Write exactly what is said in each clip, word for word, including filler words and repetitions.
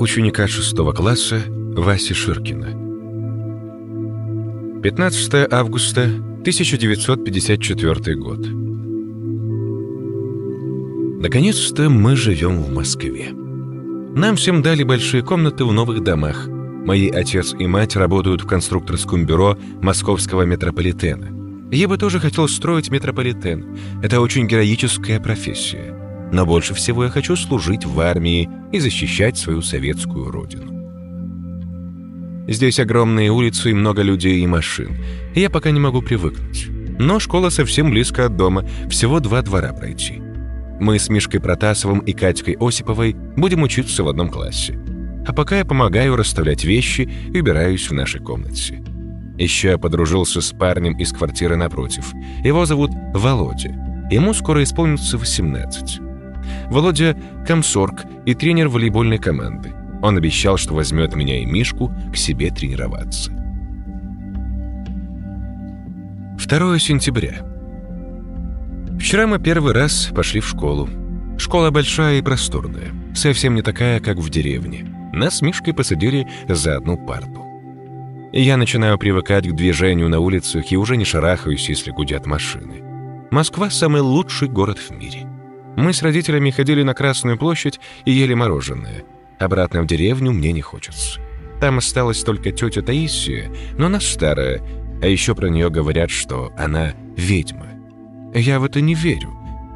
ученика шестого класса Васи Ширкина. пятнадцатое августа тысяча девятьсот пятьдесят четвёртый год. Наконец-то мы живем в Москве. Нам всем дали большие комнаты в новых домах. Мои отец и мать работают в конструкторском бюро Московского метрополитена. Я бы тоже хотел строить метрополитен. Это очень героическая профессия. Но больше всего я хочу служить в армии и защищать свою советскую родину. Здесь огромные улицы и много людей и машин. Я пока не могу привыкнуть. Но школа совсем близко от дома, всего два двора пройти. Мы с Мишкой Протасовым и Катькой Осиповой будем учиться в одном классе. А пока я помогаю расставлять вещи и убираюсь в нашей комнате. Еще я подружился с парнем из квартиры напротив. Его зовут Володя. Ему скоро исполнится восемнадцать. Володя – комсорг и тренер волейбольной команды. Он обещал, что возьмет меня и Мишку к себе тренироваться. второе сентября. Вчера мы первый раз пошли в школу. Школа большая и просторная. Совсем не такая, как в деревне. Нас с Мишкой посадили за одну парту. Я начинаю привыкать к движению на улицах и уже не шарахаюсь, если гудят машины. Москва – самый лучший город в мире. Мы с родителями ходили на Красную площадь и ели мороженое. Обратно в деревню мне не хочется. Там осталась только тетя Таисия, но она старая, а еще про нее говорят, что она ведьма. Я в это не верю.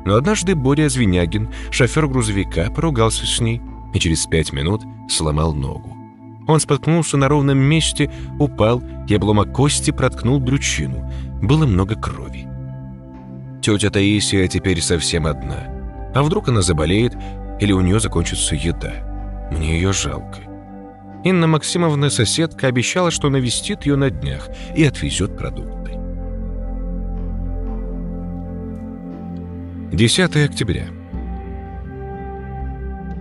Но однажды Боря Звенягин, шофер грузовика, поругался с ней и через пять минут сломал ногу. Он споткнулся на ровном месте, упал и обломок кости проткнул брючину. Было много крови. Тетя Таисия теперь совсем одна. А вдруг она заболеет или у нее закончится еда? Мне ее жалко. Инна Максимовна, соседка, обещала, что навестит ее на днях и отвезет продукты. десятое октября.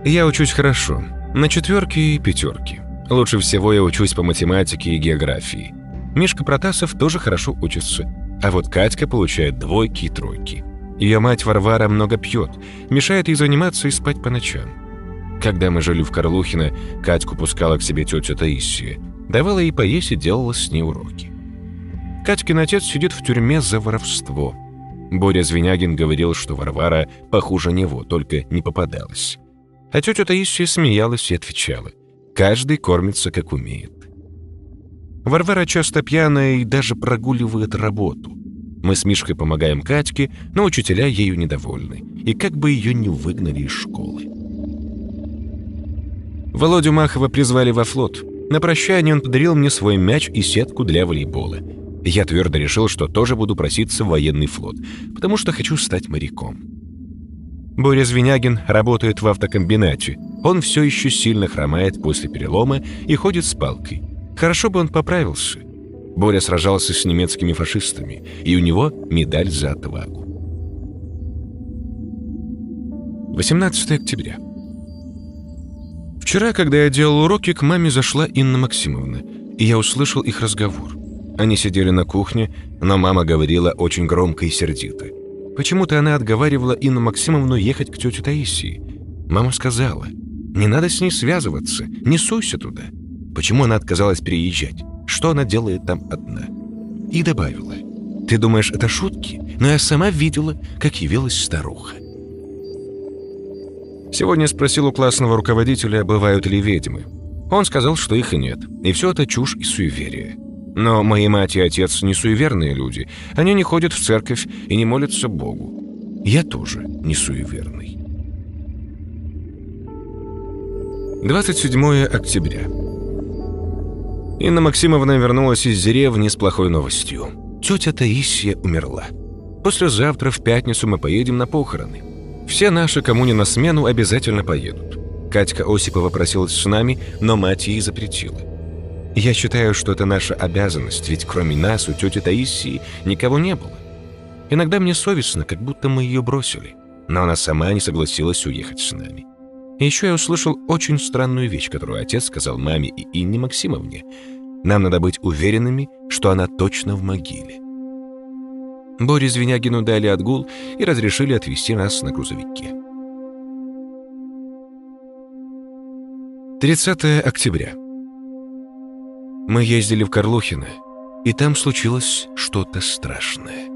Я учусь хорошо. На четверки и пятерки. Лучше всего я учусь по математике и географии. Мишка Протасов тоже хорошо учится. А вот Катька получает двойки и тройки. Ее мать Варвара много пьет, мешает ей заниматься и спать по ночам. Когда мы жили в Карлухино, Катьку пускала к себе тетя Таисия. Давала ей поесть и делала с ней уроки. Катькин отец сидит в тюрьме за воровство. Боря Звенягин говорил, что Варвара похуже него, только не попадалась. А тетя Таисия смеялась и отвечала: «Каждый кормится, как умеет». Варвара часто пьяная и даже прогуливает работу. Мы с Мишкой помогаем Катьке, но учителя ею недовольны. И как бы ее не выгнали из школы. Володю Махова призвали во флот. На прощание он подарил мне свой мяч и сетку для волейбола. Я твердо решил, что тоже буду проситься в военный флот, потому что хочу стать моряком. Боря Звенягин работает в автокомбинате. Он все еще сильно хромает после перелома и ходит с палкой. Хорошо бы он поправился. Боря сражался с немецкими фашистами, и у него медаль за отвагу. восемнадцатое октября. Вчера, когда я делал уроки, к маме зашла Инна Максимовна, и я услышал их разговор. Они сидели на кухне, но мама говорила очень громко и сердито. Почему-то она отговаривала Инну Максимовну ехать к тете Таисии. Мама сказала: «Не надо с ней связываться, не суйся туда». Почему она отказалась переезжать? Что она делает там одна? И добавила: «Ты думаешь, это шутки? Но я сама видела, как явилась старуха». Сегодня спросил у классного руководителя, бывают ли ведьмы. Он сказал, что их и нет, и все это чушь и суеверие. Но мои мать и отец не суеверные люди. Они не ходят в церковь и не молятся Богу. Я тоже не суеверный. двадцать седьмое октября. Инна Максимовна вернулась из деревни с плохой новостью. Тетя Таисия умерла. Послезавтра в пятницу мы поедем на похороны. Все наши, кому не на смену, обязательно поедут. Катька Осипова просилась с нами, но мать ей запретила. Я считаю, что это наша обязанность, ведь кроме нас у тети Таисии никого не было. Иногда мне совестно, как будто мы ее бросили, но она сама не согласилась уехать с нами. Еще я услышал очень странную вещь, которую отец сказал маме и Инне Максимовне. Нам надо быть уверенными, что она точно в могиле. Боре Звенягину дали отгул и разрешили отвезти нас на грузовике. тридцатое октября. Мы ездили в Карлухино, и там случилось что-то страшное.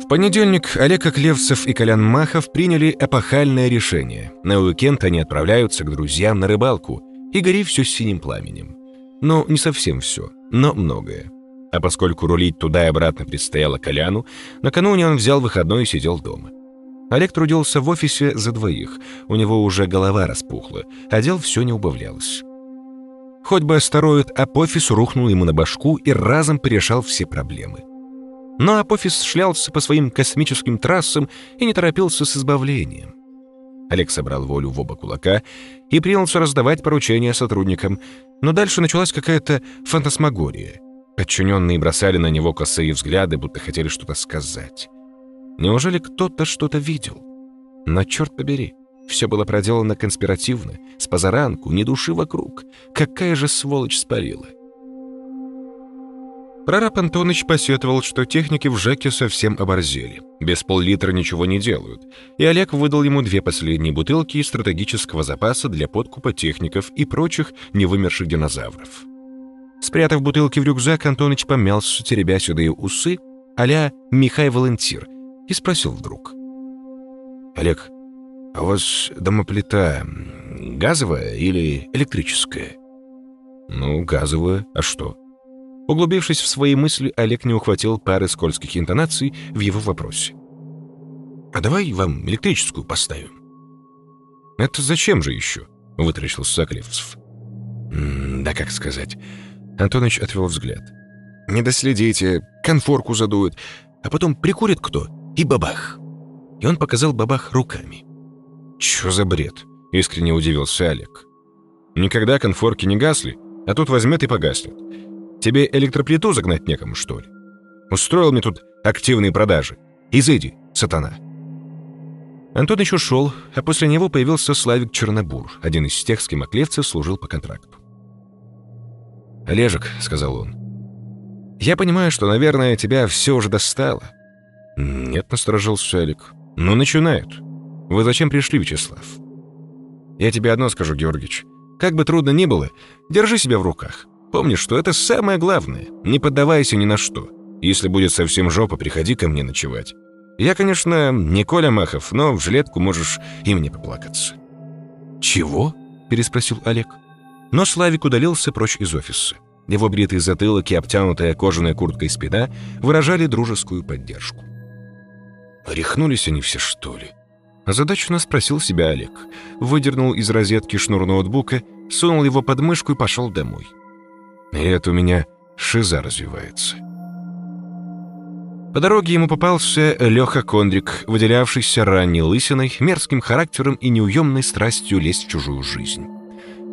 В понедельник Олег Оклевцев и Колян Махов приняли эпохальное решение. На уикенд они отправляются к друзьям на рыбалку, и гори все синим пламенем. Ну, не совсем все, но многое. А поскольку рулить туда и обратно предстояло Коляну, накануне он взял выходной и сидел дома. Олег трудился в офисе за двоих, у него уже голова распухла, а дел все не убавлялось. Хоть бы астероид Апофис рухнул ему на башку и разом порешал все проблемы. Но Апофис шлялся по своим космическим трассам и не торопился с избавлением. Олег собрал волю в оба кулака и принялся раздавать поручения сотрудникам, но дальше началась какая-то фантасмагория. Подчиненные бросали на него косые взгляды, будто хотели что-то сказать. Неужели кто-то что-то видел? Но черт побери, все было проделано конспиративно, с позаранку, ни души вокруг. Какая же сволочь спалила? Прораб Антоныч посетовал, что техники в ЖЭКе совсем оборзели. Без пол-литра ничего не делают. И Олег выдал ему две последние бутылки из стратегического запаса для подкупа техников и прочих невымерших динозавров. Спрятав бутылки в рюкзак, Антоныч помялся, теребя седые усы, а-ля Михай-волонтир, и спросил вдруг. «Олег, а у вас домоплита газовая или электрическая?» «Ну, газовая, а что?» Углубившись в свои мысли, Олег не ухватил пары скользких интонаций в его вопросе. «А давай вам электрическую поставим?» «Это зачем же еще?» — вытаращился Оклевцев. «Да как сказать...» — Антоныч отвел взгляд. «Не доследите, конфорку задуют, а потом прикурит кто, и бабах!» И он показал бабах руками. «Чё за бред?» — искренне удивился Олег. «Никогда конфорки не гасли, а тут возьмет и погаснет. Тебе электроплиту загнать некому, что ли? Устроил мне тут активные продажи. Изыди, сатана!» Антоныч ушел, а после него появился Славик Чернобур, один из тех, с кем Оклевцев служил по контракту. «Олежек», — сказал он, — «я понимаю, что, наверное, тебя все уже достало». «Нет», — насторожился Олег. «Ну, начинают. Вы зачем пришли, Вячеслав?» «Я тебе одно скажу, Георгич. Как бы трудно ни было, держи себя в руках. Помни, что это самое главное. Не поддавайся ни на что. Если будет совсем жопа, приходи ко мне ночевать. Я, конечно, не Коля Махов, но в жилетку можешь и мне поплакаться». «Чего?» – переспросил Олег. Но Славик удалился прочь из офиса. Его бритый затылок и обтянутая кожаной курткой спина выражали дружескую поддержку. «Рехнулись они все, что ли?» – озадаченно спросил себя Олег. Выдернул из розетки шнур ноутбука, сунул его под мышку и пошел домой. «И это у меня шиза развивается». По дороге ему попался Леха Кондрик, выделявшийся ранней лысиной, мерзким характером и неуемной страстью лезть в чужую жизнь.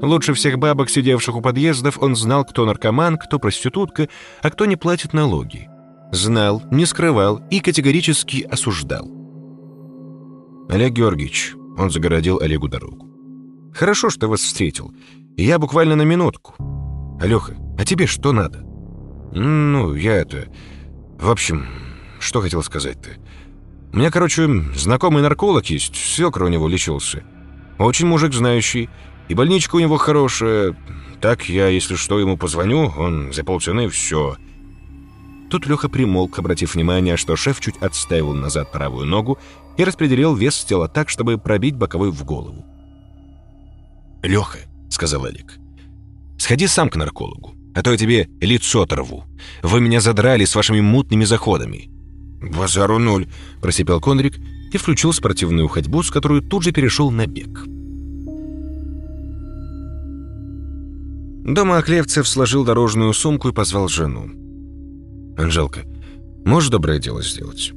Лучше всех бабок, сидевших у подъездов, он знал, кто наркоман, кто проститутка, а кто не платит налоги. Знал, не скрывал и категорически осуждал. «Олег Георгиевич», — он загородил Олегу дорогу, — «хорошо, что вас встретил. Я буквально на минутку. Леха, а тебе что надо?» «Ну, я это... В общем, что хотел сказать-то? У меня, короче, знакомый нарколог есть, свёкор у него лечился. Очень мужик знающий, и больничка у него хорошая. Так я, если что, ему позвоню, он за полцены, все». Тут Леха примолк, обратив внимание, что шеф чуть отставил назад правую ногу и распределил вес тела так, чтобы пробить боковой в голову. «Леха», — сказал Олег, — «сходи сам к наркологу, а то я тебе лицо оторву. Вы меня задрали с вашими мутными заходами». «Базару ноль», – просипел Кондрик и включил спортивную ходьбу, с которой тут же перешел на бег. Дома Оклевцев сложил дорожную сумку и позвал жену. «Анжелка, можешь доброе дело сделать?»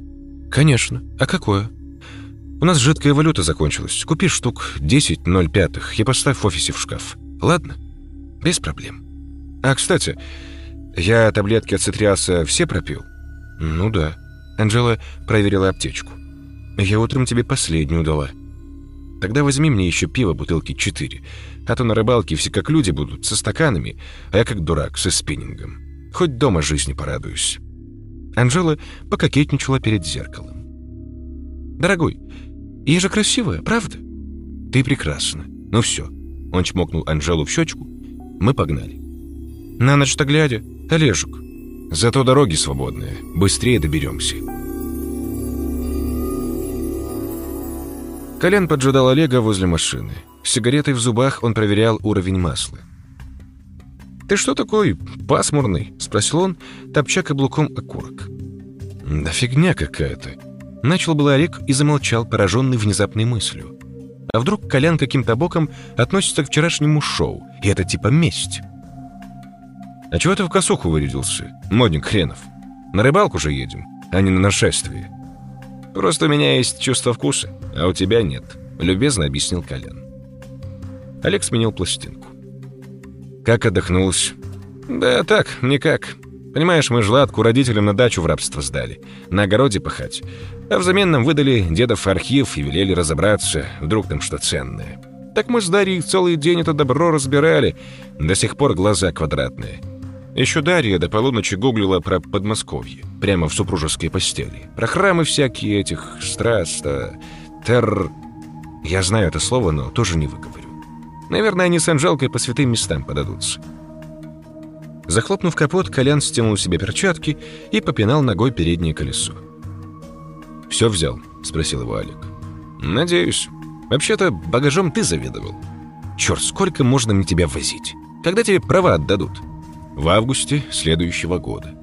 «Конечно. А какое?» «У нас жидкая валюта закончилась. Купи штук десять ноль пятых и поставь в офисе в шкаф. Ладно?» «Без проблем. А, кстати, я таблетки ацетриаса все пропил?» «Ну да». Анжела проверила аптечку. «Я утром тебе последнюю дала. Тогда возьми мне еще пиво бутылки четыре, а то на рыбалке все как люди будут, со стаканами, а я как дурак, со спиннингом. Хоть дома жизни порадуюсь». Анжела пококетничала перед зеркалом. Дорогой, я же красивая, правда?» «Ты прекрасна. Ну все». Он чмокнул Анжелу в щечку. «Мы погнали». «На ночь-то глядя, Олежек. Зато дороги свободные. Быстрее доберемся». Колян поджидал Олега возле машины. С сигаретой в зубах он проверял уровень масла. «Ты что такой пасмурный?» — спросил он, топча каблуком окурок. «Да фигня какая-то!» — начал был Олег и замолчал, пораженный внезапной мыслью. А вдруг Колян каким-то боком относится к вчерашнему шоу, и это типа месть? «А чего ты в косуху вырядился, модник хренов? На рыбалку же едем, а не на нашествие». «Просто у меня есть чувство вкуса, а у тебя нет», — любезно объяснил Колян. Олег сменил пластинку. «Как отдохнулся?» «Да так, никак. Понимаешь, мы жладку родителям на дачу в рабство сдали, на огороде пахать. А взамен нам выдали дедов архив и велели разобраться, вдруг там что ценное. Так мы с Дарьей целый день это добро разбирали, до сих пор глаза квадратные». Еще Дарья до полуночи гуглила про Подмосковье, прямо в супружеской постели. Про храмы всякие этих, страст, терр... Я знаю это слово, но тоже не выговорю. Наверное, они с Анжелкой по святым местам подадутся. Захлопнув капот, Колян стянул себе перчатки и попинал ногой переднее колесо. «Все взял?» — спросил его Олег. «Надеюсь. Вообще-то багажом ты заведовал. Черт, сколько можно мне тебя возить? Когда тебе права отдадут?» «В августе следующего года».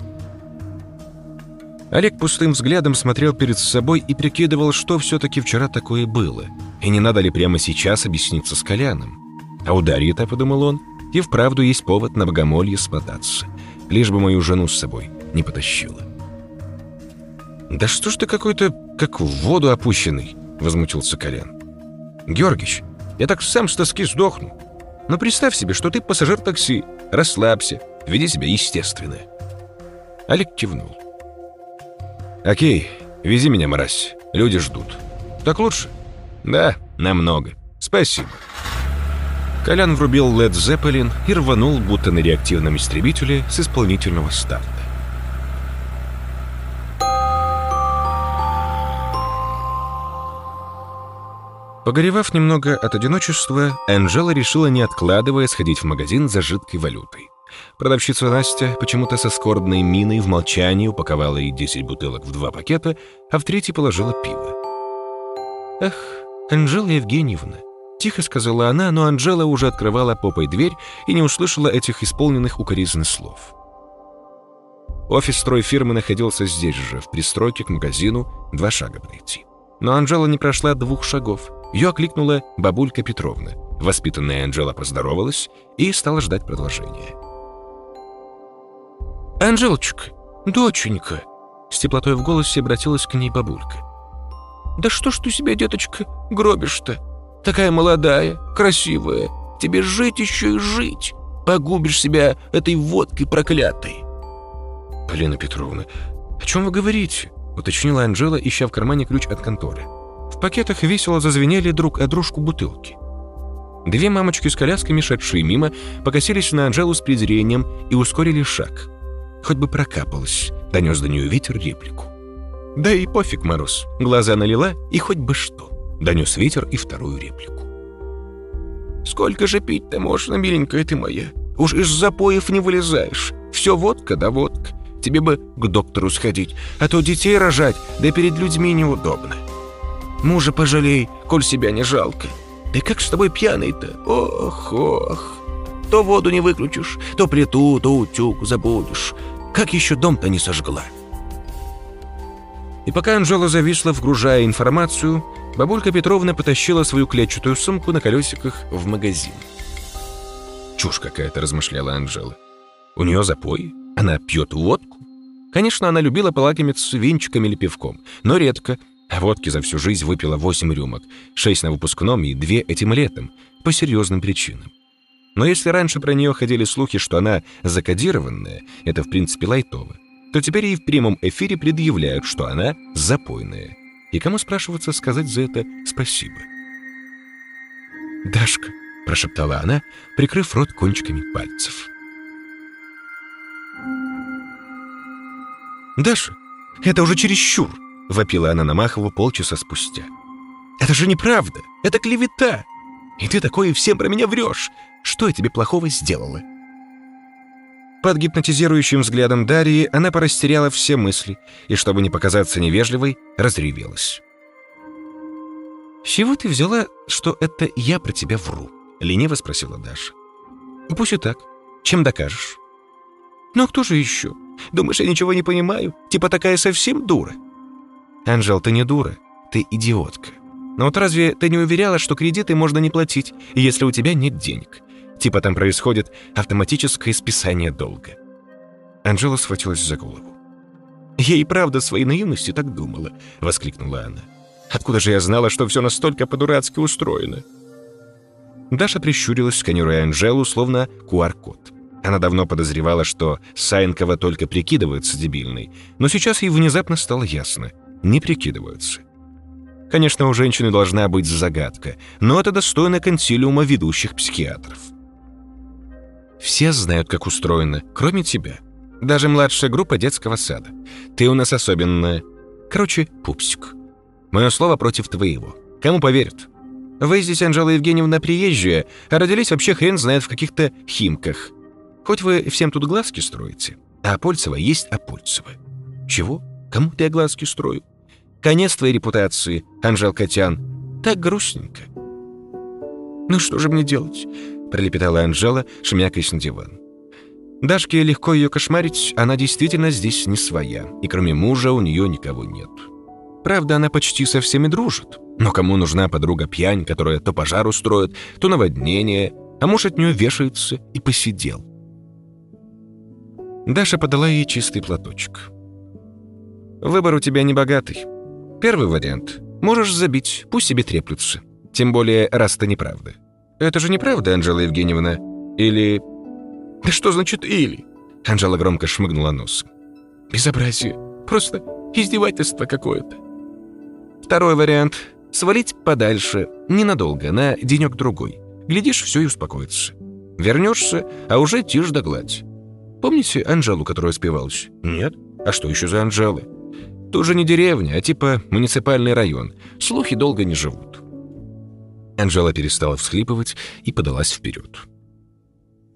Олег пустым взглядом смотрел перед собой и прикидывал, что все-таки вчера такое было, и не надо ли прямо сейчас объясниться с Коляном. А у Дарьи-то, подумал он, и вправду есть повод на богомолье смотаться. Лишь бы мою жену с собой не потащила. «Да что ж ты какой-то, как в воду опущенный!» — возмутился Колян. «Георгич, я так сам с тоски сдохну. Но представь себе, что ты пассажир такси. Расслабься, веди себя естественно». Олег кивнул. «Окей, вези меня, мразь. Люди ждут». «Так лучше?» «Да, намного. Спасибо». Колян врубил Led Zeppelin и рванул, будто на реактивном истребителе, с исполнительного старта. Погоревав немного от одиночества, Анжела решила, не откладывая, сходить в магазин за жидкой валютой. Продавщица Настя почему-то со скорбной миной в молчании упаковала ей десять бутылок в два пакета, а в третий положила пиво. «Ах, Анжела Евгеньевна», — тихо сказала она, но Анжела уже открывала попой дверь и не услышала этих исполненных укоризны слов. Офис стройфирмы находился здесь же, в пристройке к магазину, два шага подойти. Но Анжела не прошла двух шагов. Ее окликнула бабулька Петровна. Воспитанная Анжела поздоровалась и стала ждать продолжения. «Анжелочка, доченька!» — с теплотой в голосе обратилась к ней бабулька. «Да что ж ты себя, деточка, гробишь-то? Такая молодая, красивая. Тебе жить еще и жить. Погубишь себя этой водкой проклятой». «Полина Петровна, о чем вы говорите?» — уточнила Анжела, ища в кармане ключ от конторы. В пакетах весело зазвенели друг о дружку бутылки. Две мамочки с колясками, шедшие мимо, покосились на Анжелу с презрением и ускорили шаг. «Хоть бы прокапалась», — донес до нее ветер реплику. «Да и пофиг мороз, глаза налила, и хоть бы что», — донес ветер и вторую реплику. «Сколько же пить-то можно, миленькая ты моя? Уж из запоев не вылезаешь. Все водка да водка. Тебе бы к доктору сходить, а то детей рожать, да перед людьми неудобно. Мужа пожалей, коль себя не жалко. Да как с тобой пьяный-то? Ох, ох. То воду не выключишь, то плиту, то утюг забудешь. Как еще дом-то не сожгла?» И пока Анжела зависла, вгружая информацию, бабулька Петровна потащила свою клетчатую сумку на колесиках в магазин. «Чушь какая-то», — размышляла Анжела. «У нее запой? Она пьет водку?» Конечно, она любила полакомиться венчиком или пивком, но редко. А водки за всю жизнь выпила восемь рюмок, шесть на выпускном и две этим летом, по серьезным причинам. Но если раньше про нее ходили слухи, что она закодированная, это в принципе лайтово, то теперь ей в прямом эфире предъявляют, что она запойная. И кому, спрашиваться, сказать за это спасибо? «Дашка», — прошептала она, прикрыв рот кончиками пальцев. «Даша, это уже чересчур. – вопила она на Махову полчаса спустя. «Это же неправда! Это клевета! И ты такое всем про меня врешь! Что я тебе плохого сделала?» Под гипнотизирующим взглядом Дарьи она порастеряла все мысли и, чтобы не показаться невежливой, разревелась. «С чего ты взяла, что это я про тебя вру?» — лениво спросила Даша. «Пусть и так. Чем докажешь?» «Ну а кто же еще? Думаешь, я ничего не понимаю? Типа такая совсем дура?» «Анжел, ты не дура, ты идиотка. Но вот разве ты не уверяла, что кредиты можно не платить, если у тебя нет денег? Типа там происходит автоматическое списание долга». Анжела схватилась за голову. «Я и правда своей наивности так думала», — воскликнула она. «Откуда же я знала, что все настолько по-дурацки устроено?» Даша прищурилась, сканируя Анжелу, словно ку ар код. Она давно подозревала, что Саенкова только прикидывается дебильной, но сейчас ей внезапно стало ясно — не прикидываются. Конечно, у женщины должна быть загадка, но это достойно консилиума ведущих психиатров. «Все знают, как устроено, кроме тебя. Даже младшая группа детского сада. Ты у нас особенная. Короче, пупсик. Мое слово против твоего. Кому поверят? Вы здесь, Анжела Евгеньевна, приезжая, а родились вообще хрен знает в каких-то Химках. Хоть вы всем тут глазки строите, а Апольцева есть Апольцева. Чего? Кому ты я глазки строю? Конец твоей репутации, Анжел Котян. Так грустненько». «Ну что же мне делать?» — пролепетала Анжела, шмякаясь на диван. Дашке легко ее кошмарить, она действительно здесь не своя, и кроме мужа у нее никого нет. Правда, она почти со всеми дружит, но кому нужна подруга-пьянь, которая то пожар устроит, то наводнение, а муж от нее вешается и посидел. Даша подала ей чистый платочек. «Выбор у тебя небогатый. Первый вариант. Можешь забить, пусть себе треплются. Тем более, раз это неправда». «Это же неправда, Анжела Евгеньевна. Или...» «Да что значит «или»?» Анжела громко шмыгнула носом. «Безобразие. Просто издевательство какое-то». «Второй вариант. Свалить подальше. Ненадолго, на денек-другой. Глядишь, все и успокоится. Вернешься, а уже тишь да гладь. Помните Анжелу, которая спивалась?» «Нет. А что еще за Анжела?» «Тут же не деревня, а типа муниципальный район. Слухи долго не живут». Анжела перестала всхлипывать и подалась вперед.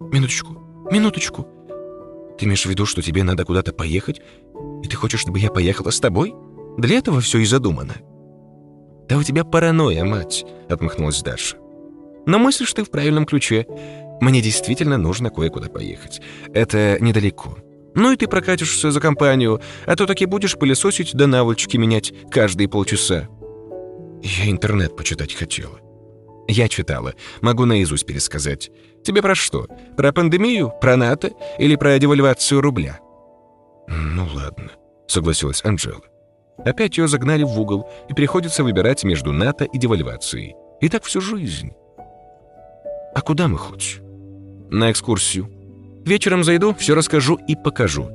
«Минуточку, минуточку. Ты имеешь в виду, что тебе надо куда-то поехать? И ты хочешь, чтобы я поехала с тобой? Для этого все и задумано». «Да у тебя паранойя, мать», — отмахнулась Даша. «Но мыслишь ты в правильном ключе. Мне действительно нужно кое-куда поехать. Это недалеко. Ну и ты прокатишься за компанию, а то таки будешь пылесосить да наволочки менять каждые полчаса». «Я интернет почитать хотела». «Я читала. Могу наизусть пересказать. Тебе про что? Про пандемию? Про НАТО? Или про девальвацию рубля?» «Ну ладно», — согласилась Анжела. Опять ее загнали в угол, и приходится выбирать между НАТО и девальвацией. И так всю жизнь. «А куда мы хоть?» «На экскурсию. Вечером зайду, все расскажу и покажу.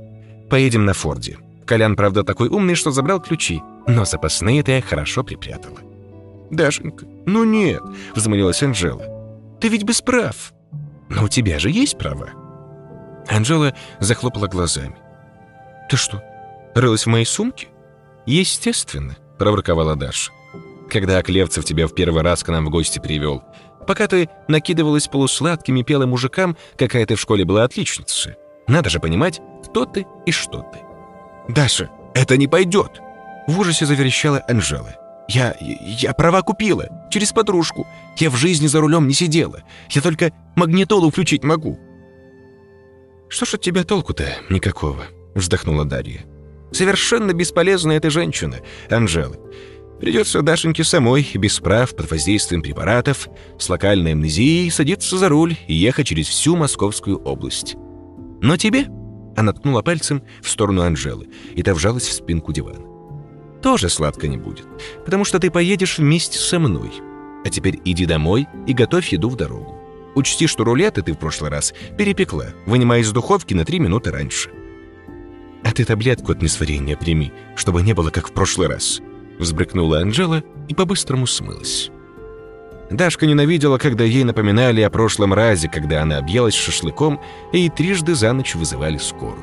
Поедем на Форде. Колян, правда, такой умный, что забрал ключи, но запасные-то я хорошо припрятала». «Дашенька, ну нет», — взмолилась Анжела. «Ты ведь без прав». «Но у тебя же есть права». Анжела захлопала глазами. «Ты что, рылась в моей сумке?» «Естественно», — проворковала Даша. «Когда Оклевцев тебя в первый раз к нам в гости привел, пока ты накидывалась полусладкими, пела мужикам, какая ты в школе была отличница. Надо же понимать, кто ты и что ты». «Даша, это не пойдет!» — в ужасе заверещала Анжела. «Я... я права купила. Через подружку. Я в жизни за рулем не сидела. Я только магнитолу включить могу». «Что ж от тебя толку-то никакого?» — вздохнула Дарья. «Совершенно бесполезная эта женщина, Анжела. Придется Дашеньке самой, без прав, под воздействием препаратов, с локальной амнезией, садиться за руль и ехать через всю Московскую область. Но тебе...» — она ткнула пальцем в сторону Анжелы, и та вжалась в спинку дивана. — «Тоже сладко не будет, потому что ты поедешь вместе со мной. А теперь иди домой и готовь еду в дорогу. Учти, что рулеты ты в прошлый раз перепекла, вынимая из духовки на три минуты раньше». «А ты таблетку от несварения прими, чтобы не было как в прошлый раз», — взбрыкнула Анжела и по-быстрому смылась. Дашка ненавидела, когда ей напоминали о прошлом разе, когда она объелась шашлыком, и ей трижды за ночь вызывали скорую.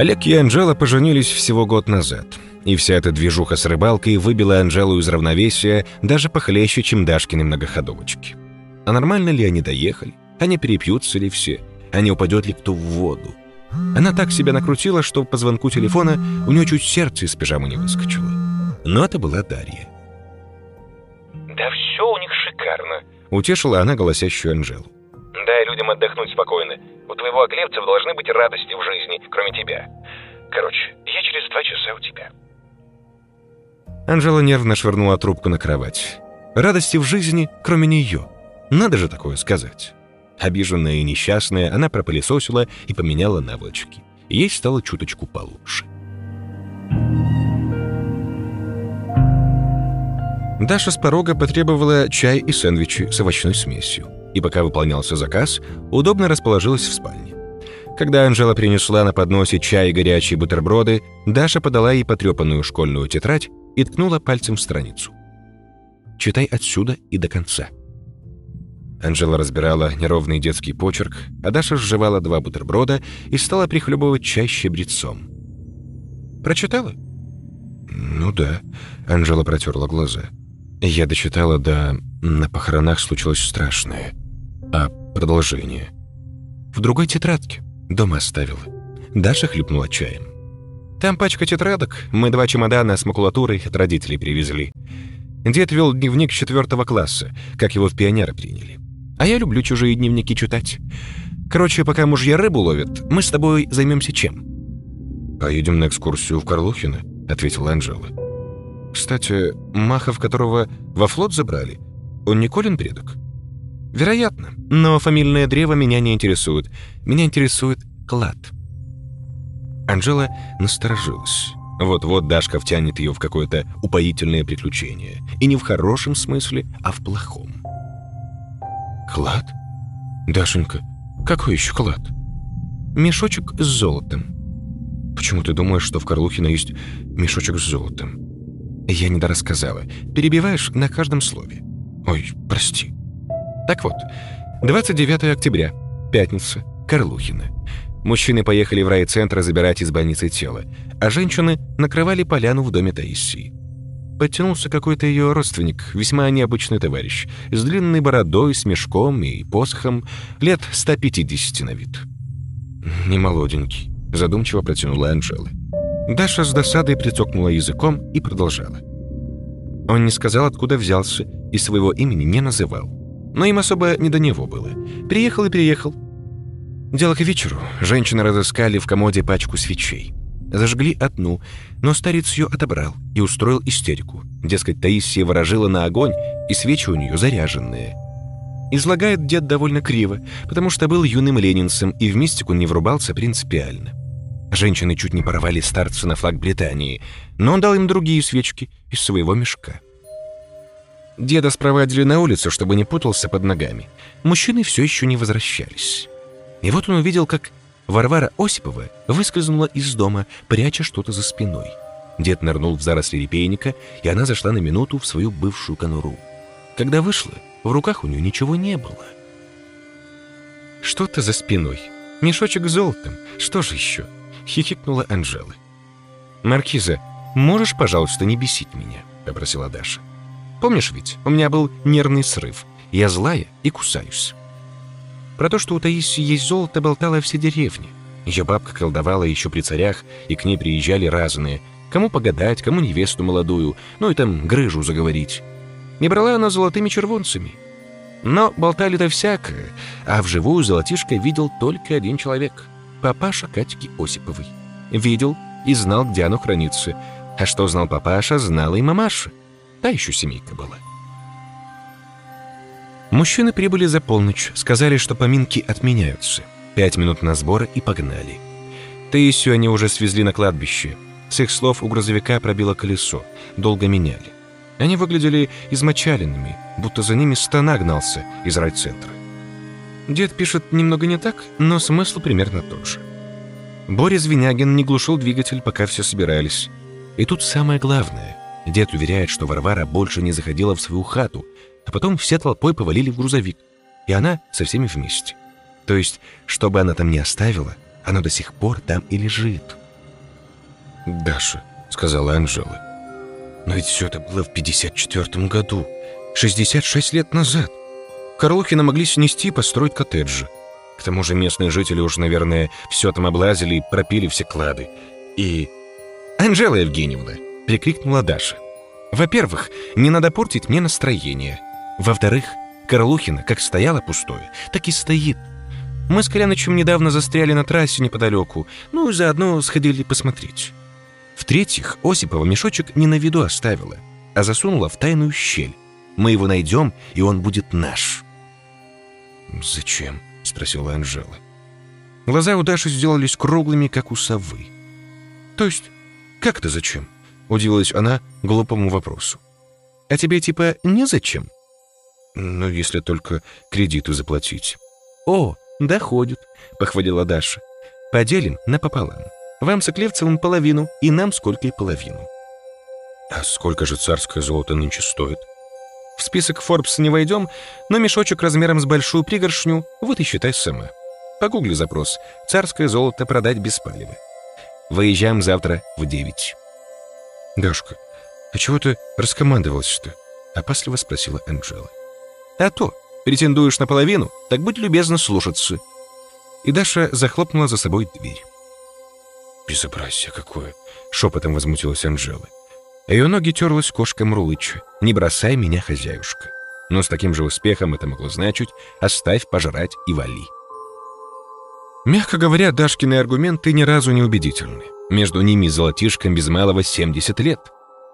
Олег и Анжела поженились всего год назад. И вся эта движуха с рыбалкой выбила Анжелу из равновесия даже похлеще, чем Дашкины многоходовочки. А нормально ли они доехали? Они перепьются ли все? А не упадет ли кто в воду? Она так себя накрутила, что по звонку телефона у нее чуть сердце из пижамы не выскочило. Но это была Дарья. «Да все у них шикарно», — утешила она голосящую Анжелу. «Дай людям отдохнуть спокойно. У твоего Оклевцева должны быть радости в жизни, кроме тебя. Короче, я через два часа у тебя». Анжела нервно швырнула трубку на кровать. Радости в жизни, кроме нее. Надо же такое сказать. Обиженная и несчастная, она пропылесосила и поменяла наволочки. Ей стало чуточку получше. Даша с порога потребовала чай и сэндвичи с овощной смесью. И пока выполнялся заказ, удобно расположилась в спальне. Когда Анжела принесла на подносе чай и горячие бутерброды, Даша подала ей потрепанную школьную тетрадь и ткнула пальцем в страницу. «Читай отсюда и до конца». Анжела разбирала неровный детский почерк, а Даша сживала два бутерброда и стала прихлебывать чай щебрецом. «Прочитала?» «Ну да», — Анжела протерла глаза. «Я дочитала до... на похоронах случилось страшное. А продолжение?» «В другой тетрадке. Дома оставила». Даша хлюпнула чаем. «Там пачка тетрадок. Мы два чемодана с макулатурой от родителей привезли. Дед вел дневник четвертого класса, как его в пионера приняли. А я люблю чужие дневники читать. Короче, пока мужья рыбу ловят, мы с тобой займемся чем?» «Поедем на экскурсию в Карлухино», — ответила Анжела. «Кстати, Махов, которого во флот забрали, он не Колин предок?» «Вероятно, но фамильное древо меня не интересует. Меня интересует клад». Анжела насторожилась. Вот-вот Дашка втянет ее в какое-то упоительное приключение. И не в хорошем смысле, а в плохом. «Клад? Дашенька, какой еще клад?» «Мешочек с золотом». «Почему ты думаешь, что в Карлухино есть мешочек с золотом?» «Я недорассказала. Перебиваешь на каждом слове». «Ой, прости». «Так вот, двадцать девятое октября, пятница, Карлухино. Мужчины поехали в райцентр забирать из больницы тело, а женщины накрывали поляну в доме Таисии. Подтянулся какой-то ее родственник, весьма необычный товарищ, с длинной бородой, с мешком и посохом, лет ста пятидесяти на вид». «Не молоденький», — задумчиво протянула Анжела. Даша с досадой прицокнула языком и продолжала. Он не сказал, откуда взялся, и своего имени не называл. Но им особо не до него было. Приехал и переехал. Дело к вечеру. Женщины разыскали в комоде пачку свечей. Зажгли одну, но старец ее отобрал и устроил истерику. Дескать, Таисия ворожила на огонь, и свечи у нее заряженные. Излагает дед довольно криво, потому что был юным ленинцем и в мистику не врубался принципиально. Женщины чуть не порвали старца на флаг Британии, но он дал им другие свечки из своего мешка. Деда спровадили на улицу, чтобы не путался под ногами. Мужчины все еще не возвращались. И вот он увидел, как Варвара Осипова выскользнула из дома, пряча что-то за спиной. Дед нырнул в заросли репейника, и она зашла на минуту в свою бывшую конуру. Когда вышла, в руках у нее ничего не было. «Что-то за спиной. Мешочек с золотом. Что же еще?» — хихикнула Анжела. «Маркиза, можешь, пожалуйста, не бесить меня?» — попросила Даша. «Помнишь ведь, у меня был нервный срыв. Я злая и кусаюсь». Про то, что у Таисии есть золото, болтала все деревни. Ее бабка колдовала еще при царях, и к ней приезжали разные. Кому погадать, кому невесту молодую, ну и там грыжу заговорить. Не брала она золотыми червонцами. Но болтали-то всякое, а вживую золотишко видел только один человек — папаша Катьки Осиповой. Видел и знал, где оно хранится. А что знал папаша, знала и мамаша. Та еще семейка была. Мужчины прибыли за полночь, сказали, что поминки отменяются. Пять минут на сборы и погнали. Таисию они уже свезли на кладбище. С их слов у грузовика пробило колесо, долго меняли. Они выглядели измочаленными, будто за ними стана гнался из райцентра. Дед пишет немного не так, но смысл примерно тот же. Боря Звенягин не глушил двигатель, пока все собирались. И тут самое главное. Дед уверяет, что Варвара больше не заходила в свою хату, а потом все толпой повалили в грузовик, и она со всеми вместе. То есть, что бы она там ни оставила, оно до сих пор там и лежит. Даша, сказала Анжела. Но ведь все это было в пятьдесят четвёртом году, шестьдесят шесть лет назад. Карлухино могли снести и построить коттеджи. К тому же местные жители уж, наверное, все там облазили и пропили все клады. И... «Анжела Евгеньевна!» — прикрикнула Даша. «Во-первых, не надо портить мне настроение. Во-вторых, Карлухино как стояло пустое, так и стоит. Мы с Колянычем недавно застряли на трассе неподалеку, ну и заодно сходили посмотреть. В-третьих, Осипова мешочек не на виду оставила, а засунула в тайную щель. Мы его найдем, и он будет наш». «Зачем?» — спросила Анжела. Глаза у Даши сделались круглыми, как у совы. «То есть, как это зачем?» — удивилась она глупому вопросу. «А тебе типа незачем?» «Ну, если только кредиты заплатить». «О, доходит», — похвалила Даша. «Поделим напополам. Вам с Оклевцевым половину, и нам сколько и половину». «А сколько же царское золото нынче стоит?» «В список Форбс не войдем, но мешочек размером с большую пригоршню, вот и считай сама. Погугли запрос «Царское золото продать без палева». Выезжаем завтра в девять». «Дашка, а чего ты раскомандовалась-то?» — опасливо спросила Анжела. «А то, претендуешь на половину, так будь любезна слушаться». И Даша захлопнула за собой дверь. «Безобразие какое!» — шепотом возмутилась Анжела. Ее ноги терлась кошка Мурлыча. «Не бросай меня, хозяюшка». Но с таким же успехом это могло значить «оставь пожрать и вали». Мягко говоря, Дашкины аргументы ни разу не убедительны. Между ними золотишком без малого семьдесят лет.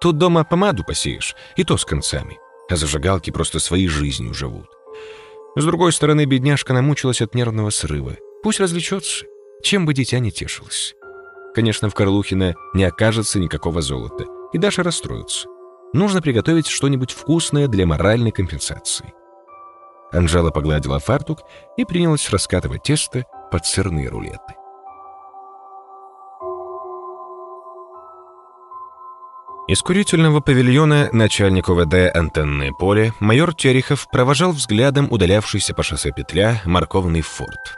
Тут дома помаду посеешь, и то с концами. А зажигалки просто своей жизнью живут. С другой стороны, бедняжка намучилась от нервного срыва. Пусть развлечется, чем бы дитя не тешилось. Конечно, в Карлухино не окажется никакого золота, и Даша расстроится. Нужно приготовить что-нибудь вкусное для моральной компенсации. Анжела погладила фартук и принялась раскатывать тесто под сырные рулеты. Из курительного павильона начальник ОВД «Антенное поле» майор Терехов провожал взглядом удалявшийся по шоссе петля морковный форт.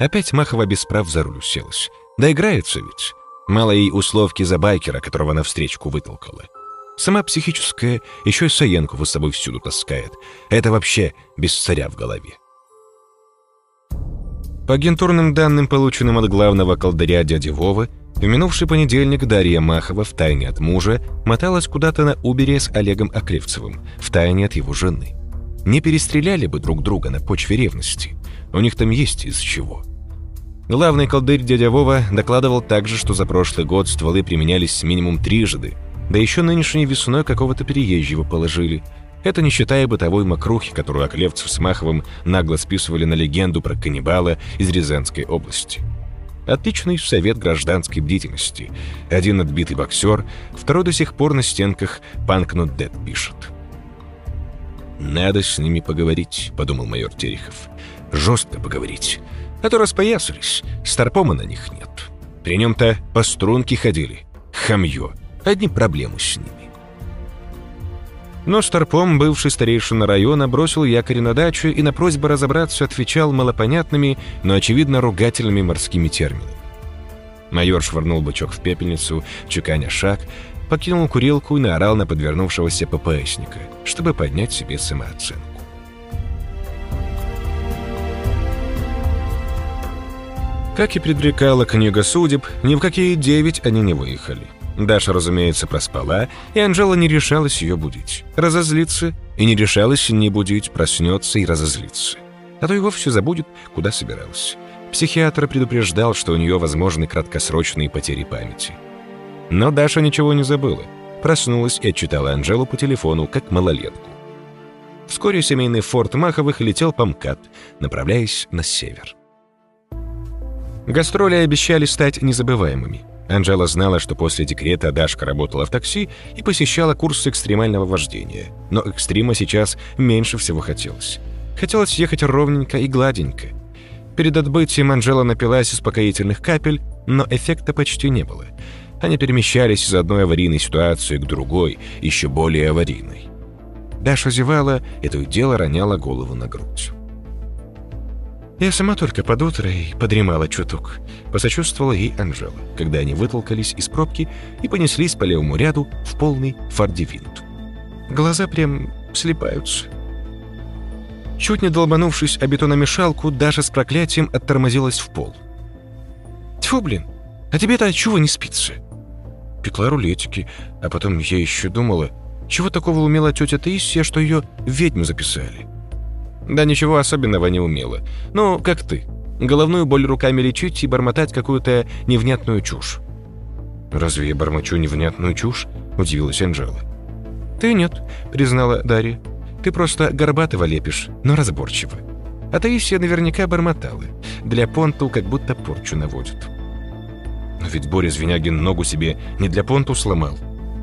Опять Махова без прав за руль уселась. Да играется ведь. Мало ей условки за байкера, которого навстречку вытолкала. Сама психическая еще и Саенкову с собой всюду таскает. Это вообще без царя в голове. По агентурным данным, полученным от главного колдыря дяди Вовы, в минувший понедельник Дарья Махова втайне от мужа моталась куда-то на Убере с Олегом Оклевцевым, втайне от его жены. Не перестреляли бы друг друга на почве ревности. У них там есть из чего. Главный колдырь дядя Вова докладывал также, что за прошлый год стволы применялись минимум трижды, да еще нынешней весной какого-то переезжего положили. Это не считая бытовой мокрухи, которую Оклевцев с Маховым нагло списывали на легенду про каннибала из Рязанской области. Отличный совет гражданской бдительности. Один отбитый боксер, второй до сих пор на стенках «Панкнут Дэд» пишет. «Надо с ними поговорить», — подумал майор Терехов. «Жестко поговорить». А то распоясались, старпома на них нет. При нем-то по струнке ходили. Хамье. Одни проблемы с ними. Но старпом, бывший старейшина района, бросил якорь на дачу и на просьбу разобраться отвечал малопонятными, но очевидно ругательными морскими терминами. Майор швырнул бычок в пепельницу, чеканя шаг, покинул курилку и наорал на подвернувшегося ППСника, чтобы поднять себе самооценку. Как и предрекала книга судеб, ни в какие девять они не выехали. Даша, разумеется, проспала, и Анжела не решалась ее будить. Разозлиться, и не решалась не будить, проснется и разозлиться. А то и вовсе забудет, куда собиралась. Психиатр предупреждал, что у нее возможны краткосрочные потери памяти. Но Даша ничего не забыла. Проснулась и отчитала Анжелу по телефону, как малолетку. Вскоре семейный форт Маховых летел по МКАД, направляясь на север. Гастроли обещали стать незабываемыми. Анжела знала, что после декрета Дашка работала в такси и посещала курсы экстремального вождения. Но экстрима сейчас меньше всего хотелось. Хотелось ехать ровненько и гладенько. Перед отбытием Анжела напилась успокоительных капель, но эффекта почти не было. Они перемещались из одной аварийной ситуации к другой, еще более аварийной. Даша зевала, и то и дело роняла голову на грудь. Я сама только под утро и подремала чуток. Посочувствовала ей Анжела, когда они вытолкались из пробки и понеслись по левому ряду в полный фордивинт. Глаза прям слипаются. Чуть не долбанувшись о бетономешалку, Даша с проклятием оттормозилась в пол. «Тьфу, блин, а тебе-то чего не спится?» Пекла рулетики, а потом я еще думала, чего такого умела тетя Таисия, что ее ведьму записали. Да ничего особенного не умела. Ну, как ты. Головную боль руками лечить и бормотать какую-то невнятную чушь. «Разве я бормочу невнятную чушь?» – удивилась Анжела. «Ты нет», – признала Дарья. «Ты просто горбатого лепишь, но разборчиво. А Таисия наверняка бормотала. Для понту как будто порчу наводит». «Но ведь Боря Звенягин ногу себе не для понту сломал».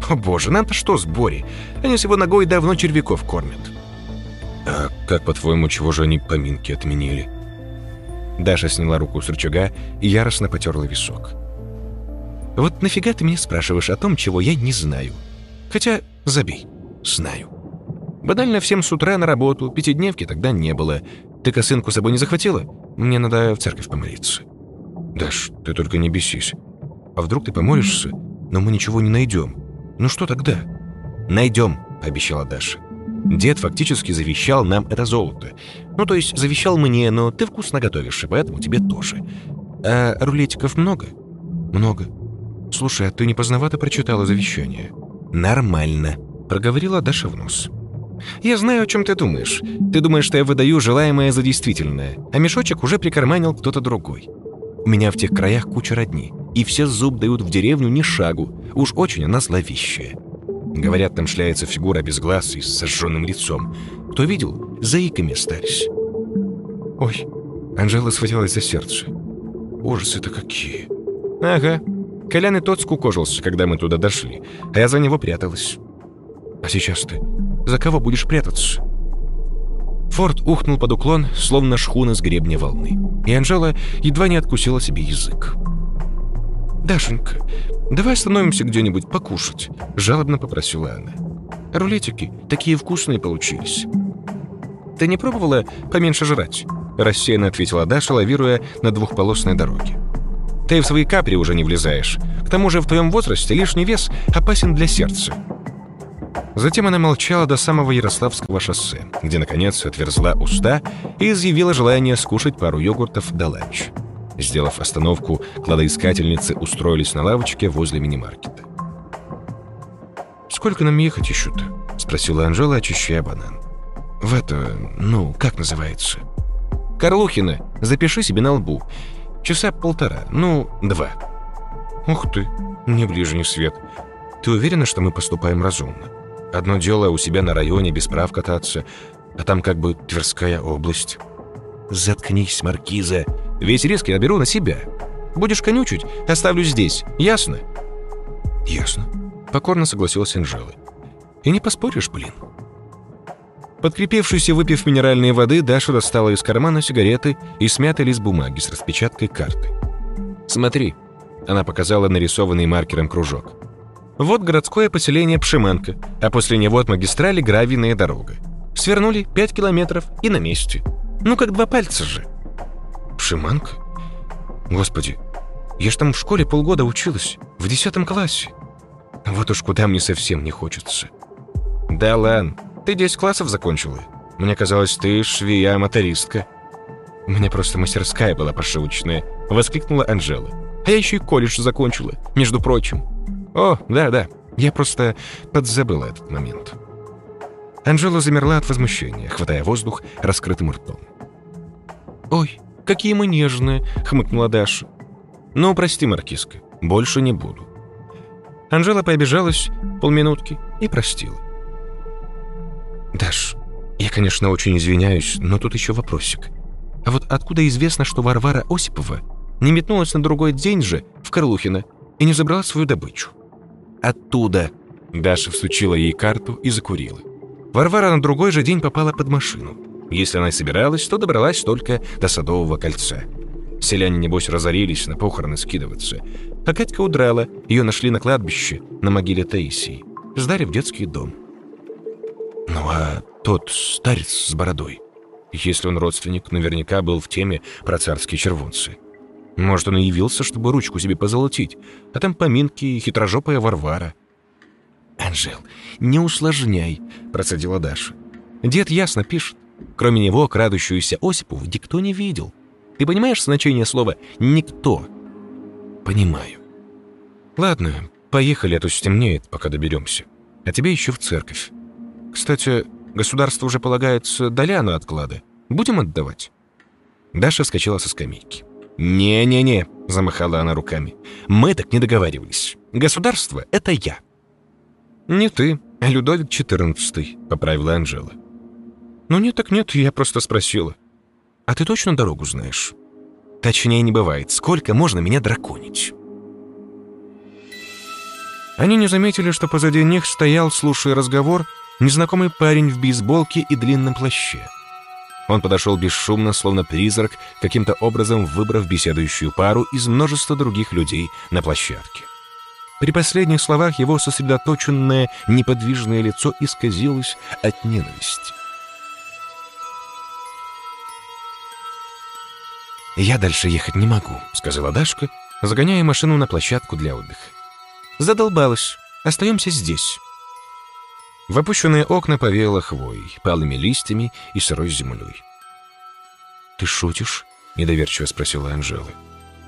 «О боже, нам-то что с Борей? Они с его ногой давно червяков кормят». «А как, по-твоему, чего же они поминки отменили?» Даша сняла руку с рычага и яростно потерла висок. «Вот нафига ты меня спрашиваешь о том, чего я не знаю? Хотя, забей, знаю. Банально всем с утра на работу, пятидневки тогда не было. Ты косынку с собой не захватила? Мне надо в церковь помолиться». «Даш, ты только не бесись. А вдруг ты помолишься, но мы ничего не найдем? Ну что тогда?» «Найдем», — пообещала Даша. «Дед фактически завещал нам это золото. Ну, то есть завещал мне, но ты вкусно готовишь, и поэтому тебе тоже. А рулетиков много?» «Много». «Слушай, а ты не поздновато прочитала завещание?» «Нормально», — проговорила Даша в нос. «Я знаю, о чем ты думаешь. Ты думаешь, что я выдаю желаемое за действительное, а мешочек уже прикарманил кто-то другой. У меня в тех краях куча родни, и все зуб дают в деревню ни шагу. Уж очень она зловещая. Говорят, там шляется фигура без глаз и с сожженным лицом. Кто видел, заиками остались». «Ой!» Анжела схватилась за сердце. «Ужасы-то какие!» «Ага. Колян и тот скукожился, когда мы туда дошли, а я за него пряталась». «А сейчас ты за кого будешь прятаться?» Форт ухнул под уклон, словно шхуна с гребня волны, и Анжела едва не откусила себе язык. «Дашенька, давай остановимся где-нибудь покушать», — жалобно попросила она. «Рулетики такие вкусные получились». «Ты не пробовала поменьше жрать?» — рассеянно ответила Даша, лавируя на двухполосной дороге. «Ты в свои капри уже не влезаешь. К тому же в твоем возрасте лишний вес опасен для сердца». Затем она молчала до самого Ярославского шоссе, где, наконец, отверзла уста и изъявила желание скушать пару йогуртов до ланч. Сделав остановку, кладоискательницы устроились на лавочке возле мини-маркета. «Сколько нам ехать еще-то?» — спросила Анжела, очищая банан. «В это... ну, как называется?» «Карлухино, запиши себе на лбу. Часа полтора, ну, два». «Ух ты, ни ближе ни свет. Ты уверена, что мы поступаем разумно? Одно дело у себя на районе без прав кататься, а там как бы Тверская область». «Заткнись, маркиза. Весь риск я беру на себя. Будешь конючить, оставлю здесь. Ясно?» «Ясно», — покорно согласилась Анжела. «И не поспоришь, блин». Подкрепившись и выпив минеральной воды, Даша достала из кармана сигареты и смятый лист бумаги с распечаткой карты. «Смотри», — она показала нарисованный маркером кружок. «Вот городское поселение Пшиманка, а после него от магистрали гравийная дорога. Свернули пять километров и на месте. Ну как два пальца же». «Пшиманка? Господи, я ж там в школе полгода училась, в десятом классе. Вот уж куда мне совсем не хочется». «Да ладно, ты десять классов закончила. Мне казалось, ты швея-мотористка». «У меня просто мастерская была пошивочная», — воскликнула Анжела. «А я еще и колледж закончила, между прочим». «О, да-да, я просто подзабыла этот момент». Анжела замерла от возмущения, хватая воздух раскрытым ртом. «Ой, какие мы нежные», — хмыкнула Даша. «Ну, прости, маркизка, больше не буду». Анжела пообижалась полминутки и простила. «Даш, я, конечно, очень извиняюсь, но тут еще вопросик. А вот откуда известно, что Варвара Осипова не метнулась на другой день же в Карлухино и не забрала свою добычу?» «Оттуда». Даша всучила ей карту и закурила. Варвара на другой же день попала под машину. Если она и собиралась, то добралась только до Садового кольца. Селяне, небось, разорились на похороны скидываться. А Катька удрала, ее нашли на кладбище, на могиле Таисии. Сдали в детский дом. «Ну а тот старец с бородой, Если он родственник, наверняка был в теме про царские червонцы. Может, он и явился, чтобы ручку себе позолотить, а там поминки и хитрожопая Варвара. «Анжел, не усложняй», – процедила Даша. «Дед ясно пишет. Кроме него, крадущуюся Осипову никто не видел. Ты понимаешь значение слова «никто»?» «Понимаю». «Ладно, поехали, а то стемнеет, пока доберемся. А тебе еще в церковь. Кстати, государству уже полагается доля на отклады. Будем отдавать?» Даша вскочила со скамейки. «Не-не-не», – замахала она руками. «Мы так не договаривались. Государство – это я». «Не ты, а Людовик четырнадцатый», – поправила Анжела. «Ну нет, так нет, я просто спросила». «А ты точно дорогу знаешь?» «Точнее не бывает. Сколько можно меня драконить?» Они не заметили, что позади них стоял, слушая разговор, незнакомый парень в бейсболке и длинном плаще. Он подошел бесшумно, словно призрак, каким-то образом выбрав беседующую пару из множества других людей на площадке. При последних словах его сосредоточенное, неподвижное лицо исказилось от ненависти. «Я дальше ехать не могу», — сказала Дашка, загоняя машину на площадку для отдыха. «Задолбалась. Остаемся здесь». В опущенные окна повеяло хвоей, палыми листьями и сырой землей. «Ты шутишь?» — недоверчиво спросила Анжела.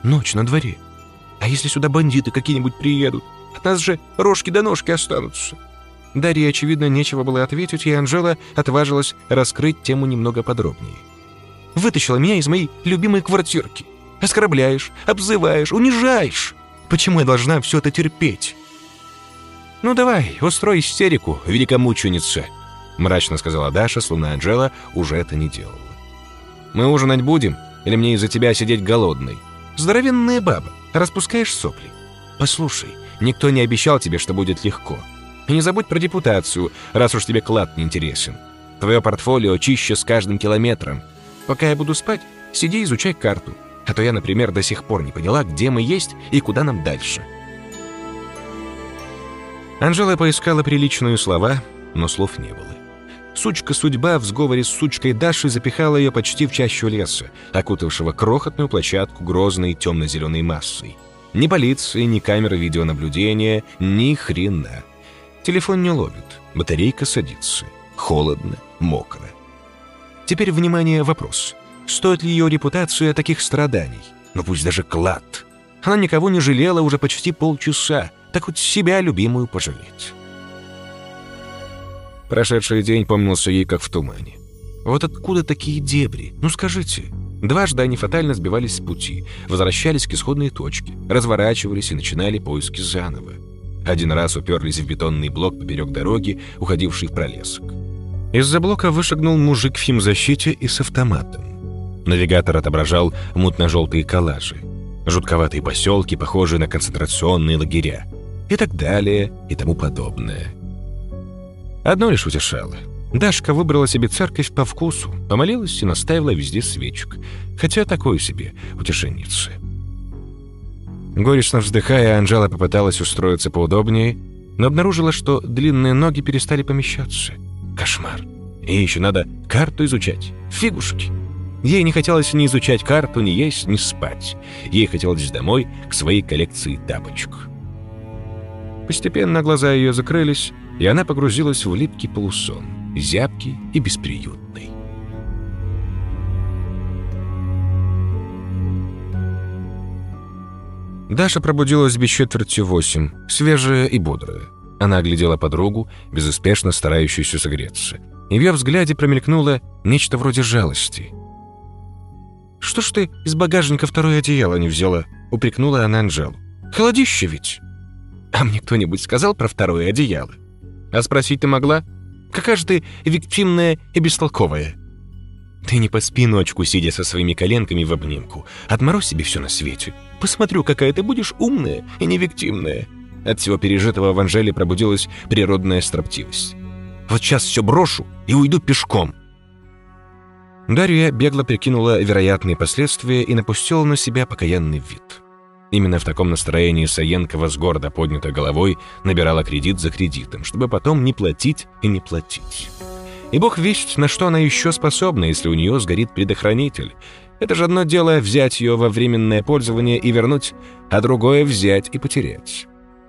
«Ночь на дворе. А если сюда бандиты какие-нибудь приедут? От нас же рожки до ножки останутся». Дарье, очевидно, нечего было ответить, и Анжела отважилась раскрыть тему немного подробнее. «Вытащила меня из моей любимой квартирки. Оскорбляешь, обзываешь, унижаешь. Почему я должна все это терпеть?» «Ну давай, устрой истерику, великомученица», — мрачно сказала Даша, словно Анжела уже это не делала. «Мы ужинать будем? Или мне из-за тебя сидеть голодной? Здоровенная баба, распускаешь сопли. Послушай, никто не обещал тебе, что будет легко. И не забудь про депутацию, раз уж тебе клад не интересен. Твое портфолио чище с каждым километром. Пока я буду спать, сиди и изучай карту. А то я, например, до сих пор не поняла, где мы есть и куда нам дальше». Анжела поискала приличные слова, но слов не было. Сучка-судьба в сговоре с сучкой Дашей запихала ее почти в чащу леса, окутавшего крохотную площадку грозной темно-зеленой массой. Ни полиции, ни камеры видеонаблюдения, ни хрена. Телефон не ловит, батарейка садится. Холодно, мокро. Теперь, внимание, вопрос. Стоит ли ее репутация таких страданий? Ну пусть даже клад. Она никого не жалела уже почти полчаса, так хоть себя любимую пожалеть. Прошедший день помнился ей как в тумане. Вот откуда такие дебри? Ну скажите. Дважды они фатально сбивались с пути, возвращались к исходной точке, разворачивались и начинали поиски заново. Один раз уперлись в бетонный блок поперек дороги, уходивший в пролесок. Из-за блока вышагнул мужик в химзащите и с автоматом. Навигатор отображал мутно-желтые коллажи, жутковатые поселки, похожие на концентрационные лагеря, и так далее, и тому подобное. Одно лишь утешало. Дашка выбрала себе церковь по вкусу, помолилась и наставила везде свечек, хотя такое себе утешенница. Горестно вздыхая, Анжела попыталась устроиться поудобнее, но обнаружила, что длинные ноги перестали помещаться. Кошмар. И еще надо карту изучать. Фигушки. Ей не хотелось ни изучать карту, ни есть, ни спать. Ей хотелось домой к своей коллекции тапочек. Постепенно глаза ее закрылись, и она погрузилась в липкий полусон, зябкий и бесприютный. Даша пробудилась без четверти восемь, свежая и бодрая. Она оглядела подругу, безуспешно старающуюся согреться. И в ее взгляде промелькнуло нечто вроде жалости. «Что ж ты из багажника второе одеяло не взяла?» — упрекнула она Анжелу. «Холодище ведь!» «А мне кто-нибудь сказал про второе одеяло?» «А спросить ты могла? Какая же ты виктимная и бестолковая!» «Ты не по спиночку, сидя со своими коленками в обнимку. Отморозь себе все на свете. Посмотрю, какая ты будешь умная и невиктимная!» От всего пережитого в Анжеле пробудилась природная строптивость. «Вот сейчас все брошу и уйду пешком!» Дарья бегло прикинула вероятные последствия и напустила на себя покаянный вид. Именно в таком настроении Саенкова с гордо поднятой головой набирала кредит за кредитом, чтобы потом не платить и не платить. И бог весть, на что она еще способна, если у нее сгорит предохранитель. Это же одно дело взять ее во временное пользование и вернуть, а другое взять и потерять.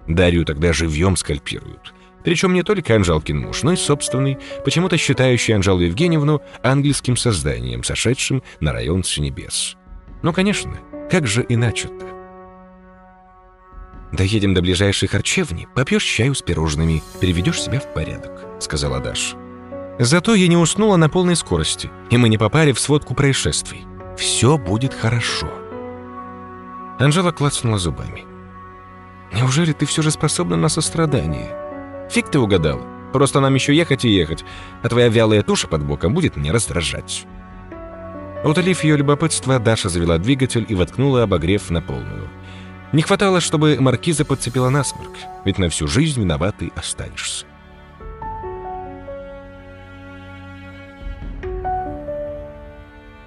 Дарью тогда живьем скальпируют. Причем не только Анжалкин муж, но и собственный, почему-то считающий Анжелу Евгеньевну ангельским созданием, сошедшим на район с небес. Ну, конечно, как же иначе-то? «Доедем до ближайшей харчевни, попьешь чаю с пирожными, приведешь себя в порядок», — сказала Даша. Зато я не уснула на полной скорости, и мы не попали в сводку происшествий. Все будет хорошо. Анжела клацнула зубами. «Неужели ты все же способна на сострадание? Фиг ты угадал. Просто нам еще ехать и ехать, а твоя вялая туша под боком будет меня раздражать». Утолив ее любопытство, Даша завела двигатель и воткнула обогрев на полную. Не хватало, чтобы маркиза подцепила насморк, ведь на всю жизнь виноватой останешься.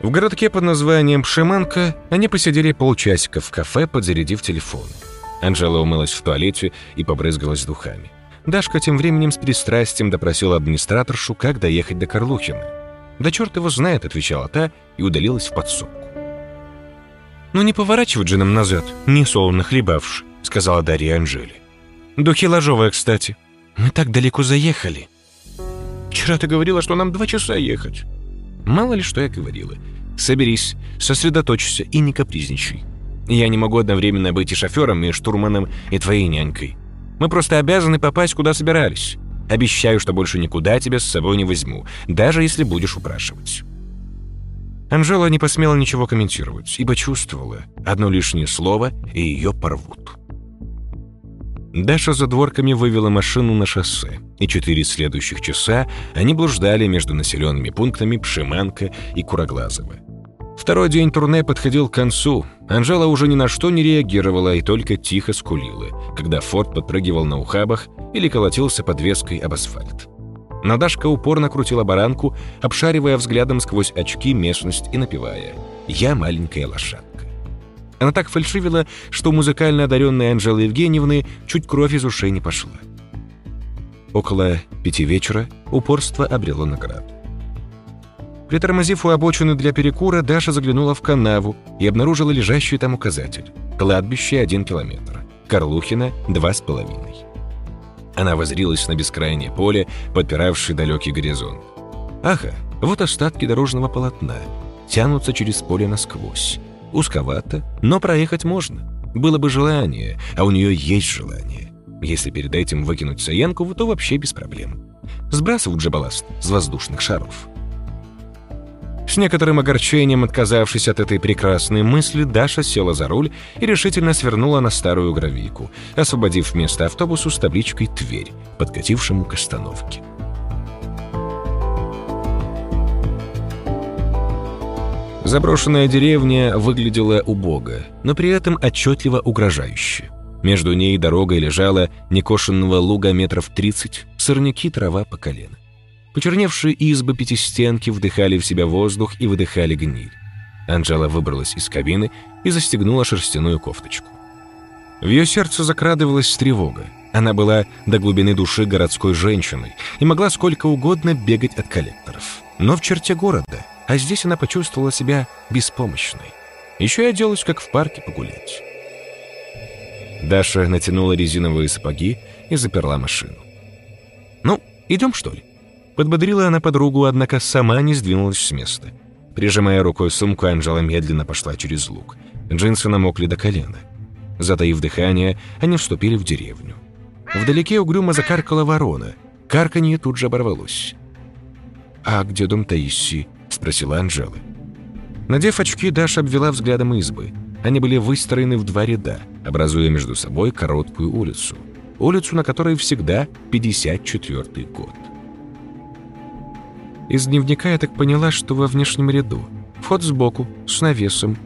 В городке под названием Пшиманка они посидели полчасика в кафе, подзарядив телефон. Анжела умылась в туалете и побрызгалась духами. Дашка тем временем с пристрастием допросила администраторшу, как доехать до Карлухина. «Да черт его знает», — отвечала та и удалилась в подсобку. «Ну не поворачивать же нам назад, не солоно хлебавши», — сказала Дарья Анжеле. «Духи ложовые, кстати. Мы так далеко заехали». «Вчера ты говорила, что нам два часа ехать». «Мало ли, что я говорила. Соберись, сосредоточься и не капризничай. Я не могу одновременно быть и шофером, и штурманом, и твоей нянькой. Мы просто обязаны попасть, куда собирались. Обещаю, что больше никуда тебя с собой не возьму, даже если будешь упрашивать». Анжела не посмела ничего комментировать, ибо чувствовала, одно лишнее слово, и ее порвут. Даша за дворками вывела машину на шоссе, и четыре следующих часа они блуждали между населенными пунктами Пшиманка и Куроглазово. Второй день турне подходил к концу. Анжела уже ни на что не реагировала и только тихо скулила, когда Форд подпрыгивал на ухабах или колотился подвеской об асфальт. Но Дашка упорно крутила баранку, обшаривая взглядом сквозь очки местность и напевая «Я маленькая лошадка». Она так фальшивила, что музыкально одаренная Анжелы Евгеньевны чуть кровь из ушей не пошла. Около пяти вечера упорство обрело награду. Притормозив у обочины для перекура, Даша заглянула в канаву и обнаружила лежащий там указатель. Кладбище один километр, Карлухино два с половиной. Она воззрилась на бескрайнее поле, подпиравшее далекий горизонт. Ага, вот остатки дорожного полотна. Тянутся через поле насквозь. Узковато, но проехать можно. Было бы желание, а у нее есть желание. Если перед этим выкинуть саянку, то вообще без проблем. Сбрасывают же балласт с воздушных шаров. С некоторым огорчением, отказавшись от этой прекрасной мысли, Даша села за руль и решительно свернула на старую гравийку, освободив место автобусу с табличкой «Тверь», подкатившему к остановке. Заброшенная деревня выглядела убого, но при этом отчетливо угрожающе. Между ней и дорогой лежала некошенного луга метров тридцать, сорняки, трава по колено. Почерневшие избы пятистенки вдыхали в себя воздух и выдыхали гниль. Анжела выбралась из кабины и застегнула шерстяную кофточку. В ее сердце закрадывалась тревога. Она была до глубины души городской женщиной и могла сколько угодно бегать от коллекторов. Но в черте города, а здесь она почувствовала себя беспомощной. Еще и оделась, как в парке погулять. Даша натянула резиновые сапоги и заперла машину. «Ну, идем, что ли?» Подбодрила она подругу, однако сама не сдвинулась с места. Прижимая рукой сумку, Анжела медленно пошла через луг. Джинсы намокли до колена. Затаив дыхание, они вступили в деревню. Вдалеке угрюмо закаркала ворона. Карканье тут же оборвалось. «А где дом Таисии?» – спросила Анжела. Надев очки, Даша обвела взглядом избы. Они были выстроены в два ряда, образуя между собой короткую улицу. Улицу, на которой всегда пятьдесят четвёртый год. Из дневника я так поняла, что во внешнем ряду. Вход сбоку, с навесом.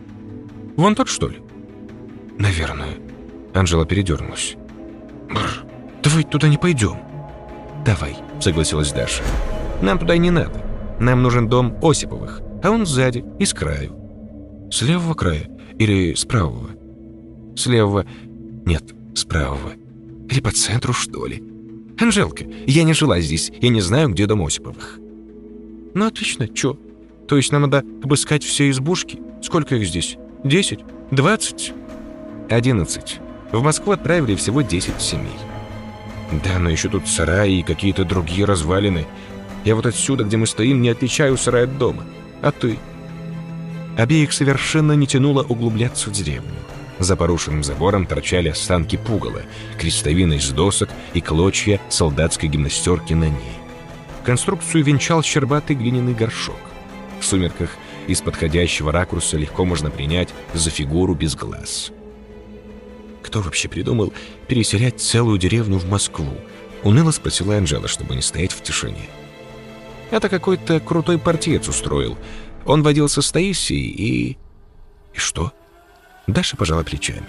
Вон тот, что ли? Наверное. Анжела передернулась. Бррр, давай туда не пойдем. Давай, согласилась Даша. Нам туда не надо. Нам нужен дом Осиповых, а он сзади и с краю. С левого края или с правого? С левого... Нет, с правого. Или по центру, что ли? Анжелка, я не жила здесь, я не знаю, где дом Осиповых. Ну отлично, чё? То есть нам надо обыскать все избушки? Сколько их здесь? Десять? Двадцать? Одиннадцать. В Москву отправили всего десять семей. Да, но еще тут сараи и какие-то другие развалины. Я вот отсюда, где мы стоим, не отличаю сарай от дома. А ты? Обеих совершенно не тянуло углубляться в деревню. За порушенным забором торчали останки пугала, крестовины из досок и клочья солдатской гимнастерки на ней. Конструкцию венчал щербатый глиняный горшок. В сумерках из подходящего ракурса легко можно принять за фигуру без глаз. «Кто вообще придумал переселять целую деревню в Москву?» — уныло спросила Анжела, чтобы не стоять в тишине. «Это какой-то крутой партиец устроил. Он водился с Таисией и...» «И что?» Даша пожала плечами.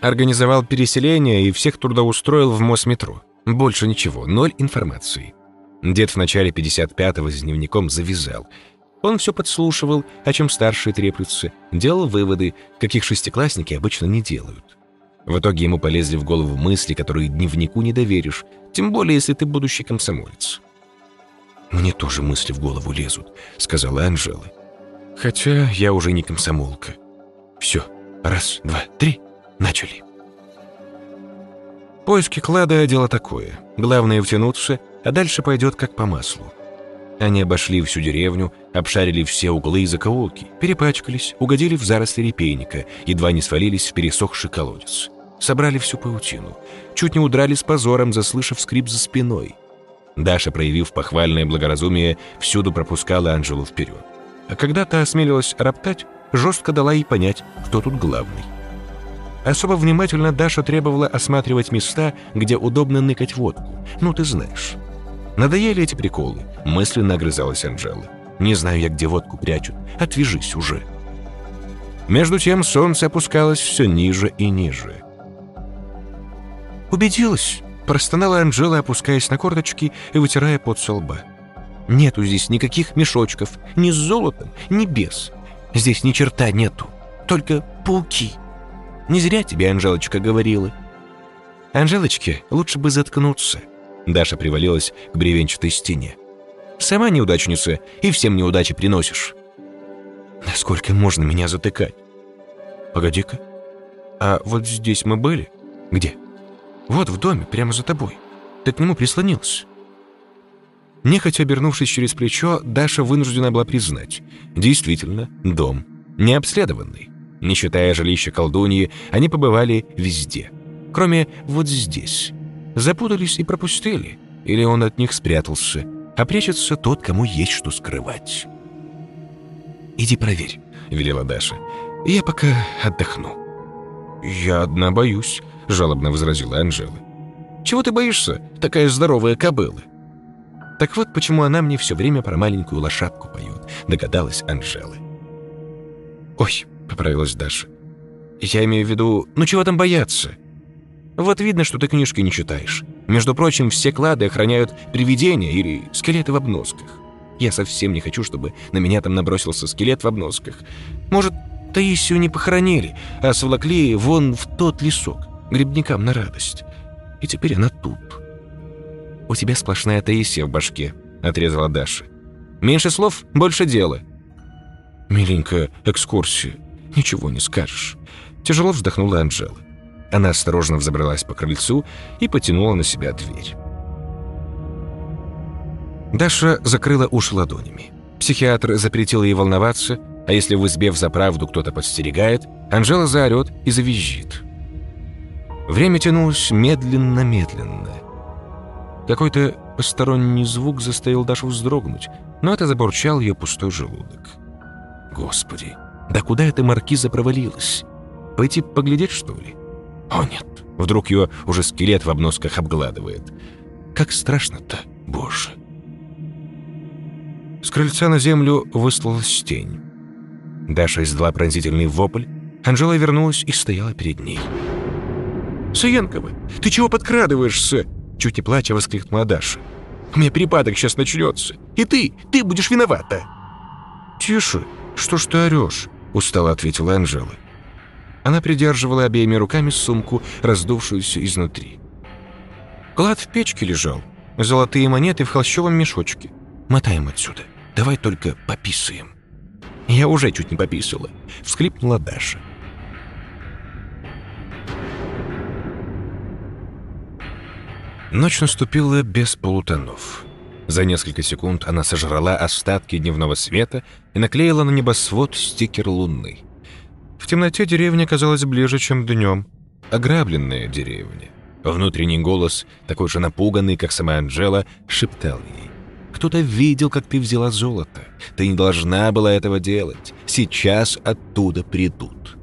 «Организовал переселение и всех трудоустроил в Мосметро. Больше ничего, ноль информации. Дед в начале пятьдесят пятого с дневником завязал. Он все подслушивал, о чем старшие треплются, делал выводы, каких шестиклассники обычно не делают. В итоге ему полезли в голову мысли, которые дневнику не доверишь, тем более, если ты будущий комсомолец». «Мне тоже мысли в голову лезут», — сказала Анжела. «Хотя я уже не комсомолка. Все, раз, два, три, начали». Поиски клада — дело такое. Главное — втянуться, а дальше пойдет как по маслу. Они обошли всю деревню, обшарили все углы и закоулки, перепачкались, угодили в заросли репейника, едва не свалились в пересохший колодец. Собрали всю паутину, чуть не удрали с позором, заслышав скрип за спиной. Даша, проявив похвальное благоразумие, всюду пропускала Анжелу вперед. А когда та осмелилась роптать, жестко дала ей понять, кто тут главный. Особо внимательно Даша требовала осматривать места, где удобно ныкать водку. Ну, ты знаешь. Надоели эти приколы, мысленно огрызалась Анжела. Не знаю я, где водку прячут. Отвяжись уже. Между тем солнце опускалось все ниже и ниже. Убедилась? Простонала Анжела, опускаясь на корточки и вытирая пот со лба. Нету здесь никаких мешочков, ни с золотом, ни без. Здесь ни черта нету, только пауки. Не зря тебе Анжелочка говорила. Анжелочке лучше бы заткнуться. Даша привалилась к бревенчатой стене. Сама неудачница и всем неудачи приносишь. Насколько можно меня затыкать? Погоди-ка. А вот здесь мы были? Где? Вот в доме, прямо за тобой. Ты к нему прислонился. Нехотя обернувшись через плечо, Даша вынуждена была признать. Действительно, дом необследованный. Не считая жилища колдуньи, они побывали везде. Кроме вот здесь. Запутались и пропустили. Или он от них спрятался. А прячется тот, кому есть что скрывать. «Иди проверь», — велела Даша. «Я пока отдохну». «Я одна боюсь», — жалобно возразила Анжела. «Чего ты боишься, такая здоровая кобыла?» «Так вот почему она мне все время про маленькую лошадку поет», — догадалась Анжела. «Ой», — поправилась Даша. «Я имею в виду, ну чего там бояться? Вот видно, что ты книжки не читаешь. Между прочим, все клады охраняют привидения или скелеты в обносках. Я совсем не хочу, чтобы на меня там набросился скелет в обносках. Может, Таисию не похоронили, а сволокли вон в тот лесок, грибникам на радость. И теперь она тут». «У тебя сплошная Таисия в башке», — отрезала Даша. «Меньше слов, больше дела». «Миленькая экскурсия, ничего не скажешь», — тяжело вздохнула Анжела. Она осторожно взобралась по крыльцу и потянула на себя дверь. Даша закрыла уши ладонями. Психиатр запретил ей волноваться, а если в избе взаправду кто-то подстерегает, Анжела заорет и завизжит. Время тянулось медленно-медленно. Какой-то посторонний звук заставил Дашу вздрогнуть, но это забурчал ее пустой желудок. Господи, да куда эта маркиза провалилась? Пойти поглядеть, что ли? О нет, вдруг ее уже скелет в обносках обгладывает. Как страшно-то, боже. С крыльца на землю выслалась тень. Даша издала пронзительный вопль, Анжела вернулась и стояла перед ней. «Саенкова, ты чего подкрадываешься?» Чуть не плача воскликнула Даша. «У меня припадок сейчас начнется, и ты, ты будешь виновата!» «Тише, что ж ты орешь?» – устало ответила Анжела. Она придерживала обеими руками сумку, раздувшуюся изнутри. Клад в печке лежал, золотые монеты в холщовом мешочке. Мотаем отсюда. Давай только пописаем». «Я уже чуть не пописала», — всхлипнула Даша. Ночь наступила без полутонов. За несколько секунд она сожрала остатки дневного света и наклеила на небосвод стикер луны. В темноте деревня казалась ближе, чем днем. Ограбленная деревня. Внутренний голос, такой же напуганный, как сама Анжела, шептал ей: «Кто-то видел, как ты взяла золото. Ты не должна была этого делать. Сейчас оттуда придут».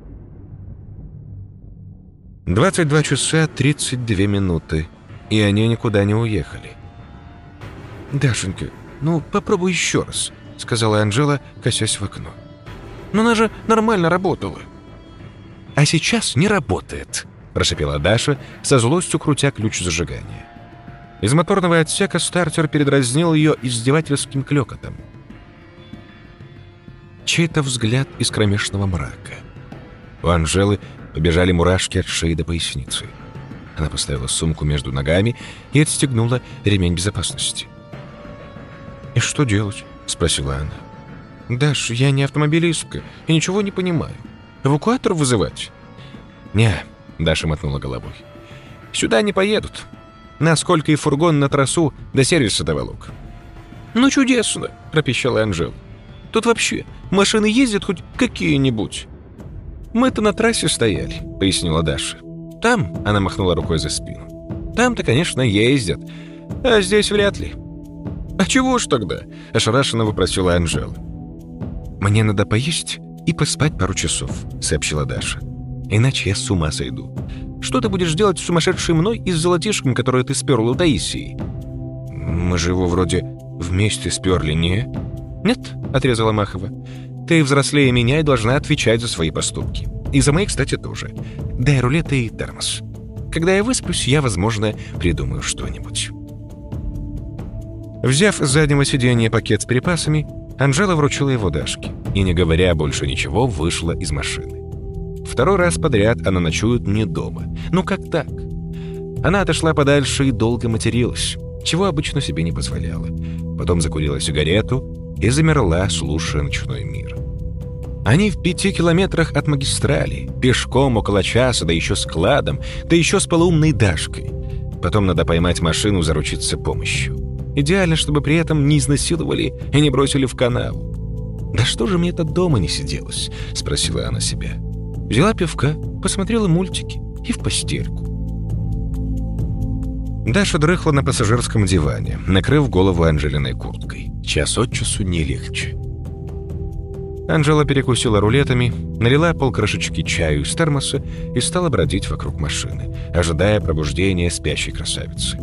двадцать два часа тридцать две минуты, и они никуда не уехали. «Дашенька, ну попробуй еще раз», — сказала Анжела, косясь в окно. «Но она же нормально работала». «А сейчас не работает», — прошипела Даша, со злостью крутя ключ зажигания. Из моторного отсека стартер передразнил ее издевательским клёкотом. Чей-то взгляд из кромешного мрака. У Анжелы побежали мурашки от шеи до поясницы. Она поставила сумку между ногами и отстегнула ремень безопасности. «И что делать?» — спросила она. «Даш, я не автомобилистка и ничего не понимаю. Эвакуатор вызывать?» «Не», — Даша мотнула головой. «Сюда не поедут. Насколько и фургон на трассу до сервиса доволок». «Ну чудесно», — пропищала Анжела. «Тут вообще машины ездят хоть какие-нибудь». «Мы-то на трассе стояли», — пояснила Даша. «Там», — она махнула рукой за спину, — «там-то, конечно, ездят, а здесь вряд ли». «А чего ж тогда?» — ошарашенно вопросила Анжела. «Мне надо поесть и поспать пару часов», — сообщила Даша. «Иначе я с ума сойду. Что ты будешь делать с сумасшедшей мной и с золотишком, которое ты сперла у Таисии?» «Мы же его вроде вместе сперли, не?» «Нет», — отрезала Махова. «Ты взрослее меня и должна отвечать за свои поступки. И за мои, кстати, тоже. Дай рулеты и термос. Когда я высплюсь, я, возможно, придумаю что-нибудь». Взяв с заднего сиденья пакет с припасами, Анжела вручила его Дашке и, не говоря больше ничего, вышла из машины. Второй раз подряд она ночует не дома. Ну как так? Она отошла подальше и долго материлась, чего обычно себе не позволяла. Потом закурила сигарету и замерла, слушая ночной мир. Они в пяти километрах от магистрали, пешком около часа, да еще с кладом, да еще с полуумной Дашкой. Потом надо поймать машину, заручиться помощью. Идеально, чтобы при этом не изнасиловали и не бросили в канаву. «Да что же мне-то дома не сиделось?» — спросила она себя. Взяла пивка, посмотрела мультики и в постельку. Даша дрыхла на пассажирском диване, накрыв голову Анжелиной курткой. Час от часу не легче. Анжела перекусила рулетами, налила полкрошечки чаю из термоса и стала бродить вокруг машины, ожидая пробуждения спящей красавицы.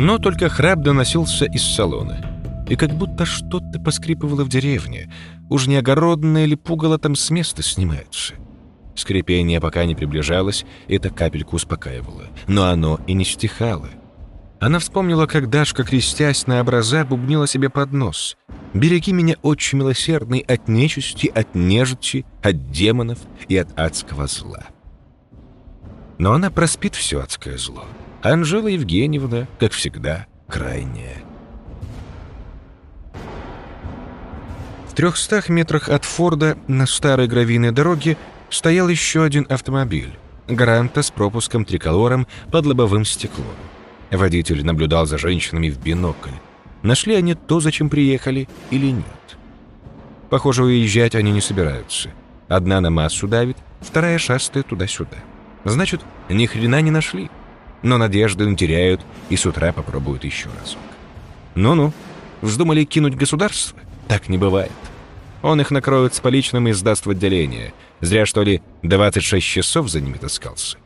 Но только храп доносился из салона. И как будто что-то поскрипывало в деревне. Уж не огородное ли пугало там с места снимается? Скрипение пока не приближалось, это капельку успокаивало. Но оно и не стихало. Она вспомнила, как Дашка, крестясь на образа, бубнила себе под нос: «Береги меня, отче милосердный, от нечисти, от нежити, от демонов и от адского зла». Но она проспит все адское зло. Анжела Евгеньевна, как всегда, крайняя. В трехстах метрах от Форда на старой гравийной дороге стоял еще один автомобиль Гранта с пропуском триколором под лобовым стеклом. Водитель наблюдал за женщинами в бинокль. Нашли они то, зачем приехали, или нет? Похоже, уезжать они не собираются. Одна на массу давит, вторая шастает туда-сюда. Значит, ни хрена не нашли. Но надежды не теряют и с утра попробуют еще разок. Ну-ну, вздумали кинуть государство? Так не бывает. Он их накроет с поличным и сдаст в отделение. Зря, что ли, двадцать шесть часов за ними таскался.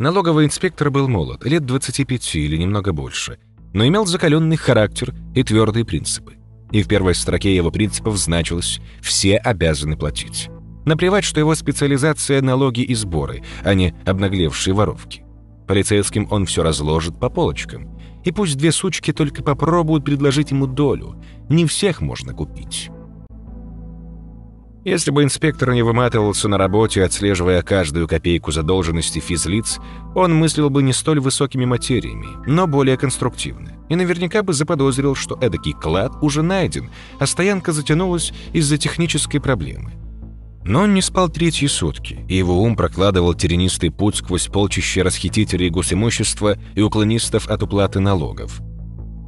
Налоговый инспектор был молод, лет двадцати пяти или немного больше, но имел закаленный характер и твердые принципы. И в первой строке его принципов значилось: «Все обязаны платить». Наплевать, что его специализация — налоги и сборы, а не обнаглевшие воровки. Полицейским он все разложит по полочкам. И пусть две сучки только попробуют предложить ему долю. Не всех можно купить. Если бы инспектор не выматывался на работе, отслеживая каждую копейку задолженности физлиц, он мыслил бы не столь высокими материями, но более конструктивно. и наверняка бы заподозрил, что эдакий клад уже найден, а стоянка затянулась из-за технической проблемы. Но он не спал третьи сутки, и его ум прокладывал тернистый путь сквозь полчища расхитителей госимущества и уклонистов от уплаты налогов.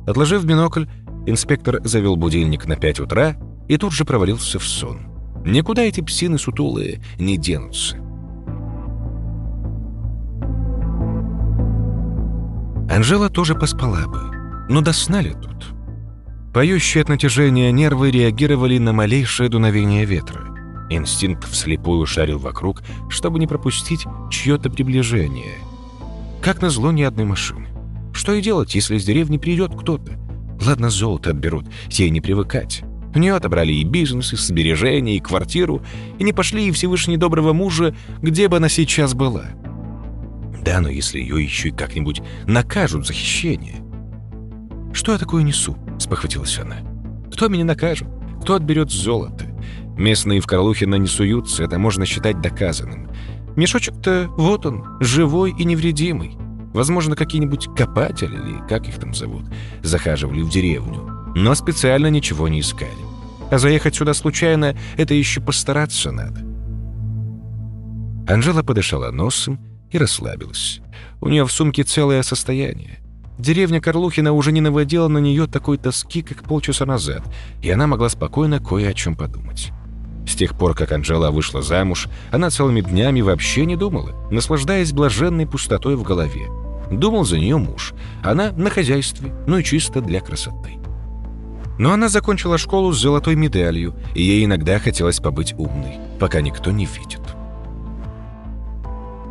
Отложив бинокль, инспектор завел будильник на пять утра и тут же провалился в сон. Никуда эти псины сутулые не денутся. Анжела тоже поспала бы, но до сна ли тут? Поющие от натяжения нервы реагировали на малейшее дуновение ветра. Инстинкт вслепую шарил вокруг, чтобы не пропустить чье-то приближение. Как назло, ни одной машины. Что и делать, если из деревни придет кто-то? Ладно, золото отберут, ей не привыкать. У нее отобрали и бизнес, и сбережения, и квартиру, и не пошли и Всевышний доброго мужа, где бы она сейчас была. Да, но если ее еще и как-нибудь накажут за хищение. «Что я такое несу?» – спохватилась она. «Кто меня накажет? Кто отберет золото? Местные в Карлухино не суются, это можно считать доказанным. Мешочек-то вот он, живой и невредимый. Возможно, какие-нибудь копатели, или как их там зовут, захаживали в деревню, но специально ничего не искали. А заехать сюда случайно – это еще постараться надо». Анжела подышала носом и расслабилась. У нее в сумке целое состояние. Деревня Карлухино уже не наводила на нее такой тоски, как полчаса назад, и она могла спокойно кое о чем подумать. С тех пор, как Анжела вышла замуж, она целыми днями вообще не думала, наслаждаясь блаженной пустотой в голове. Думал за нее муж, она на хозяйстве, ну и чисто для красоты. Но она закончила школу с золотой медалью, и ей иногда хотелось побыть умной, пока никто не видит.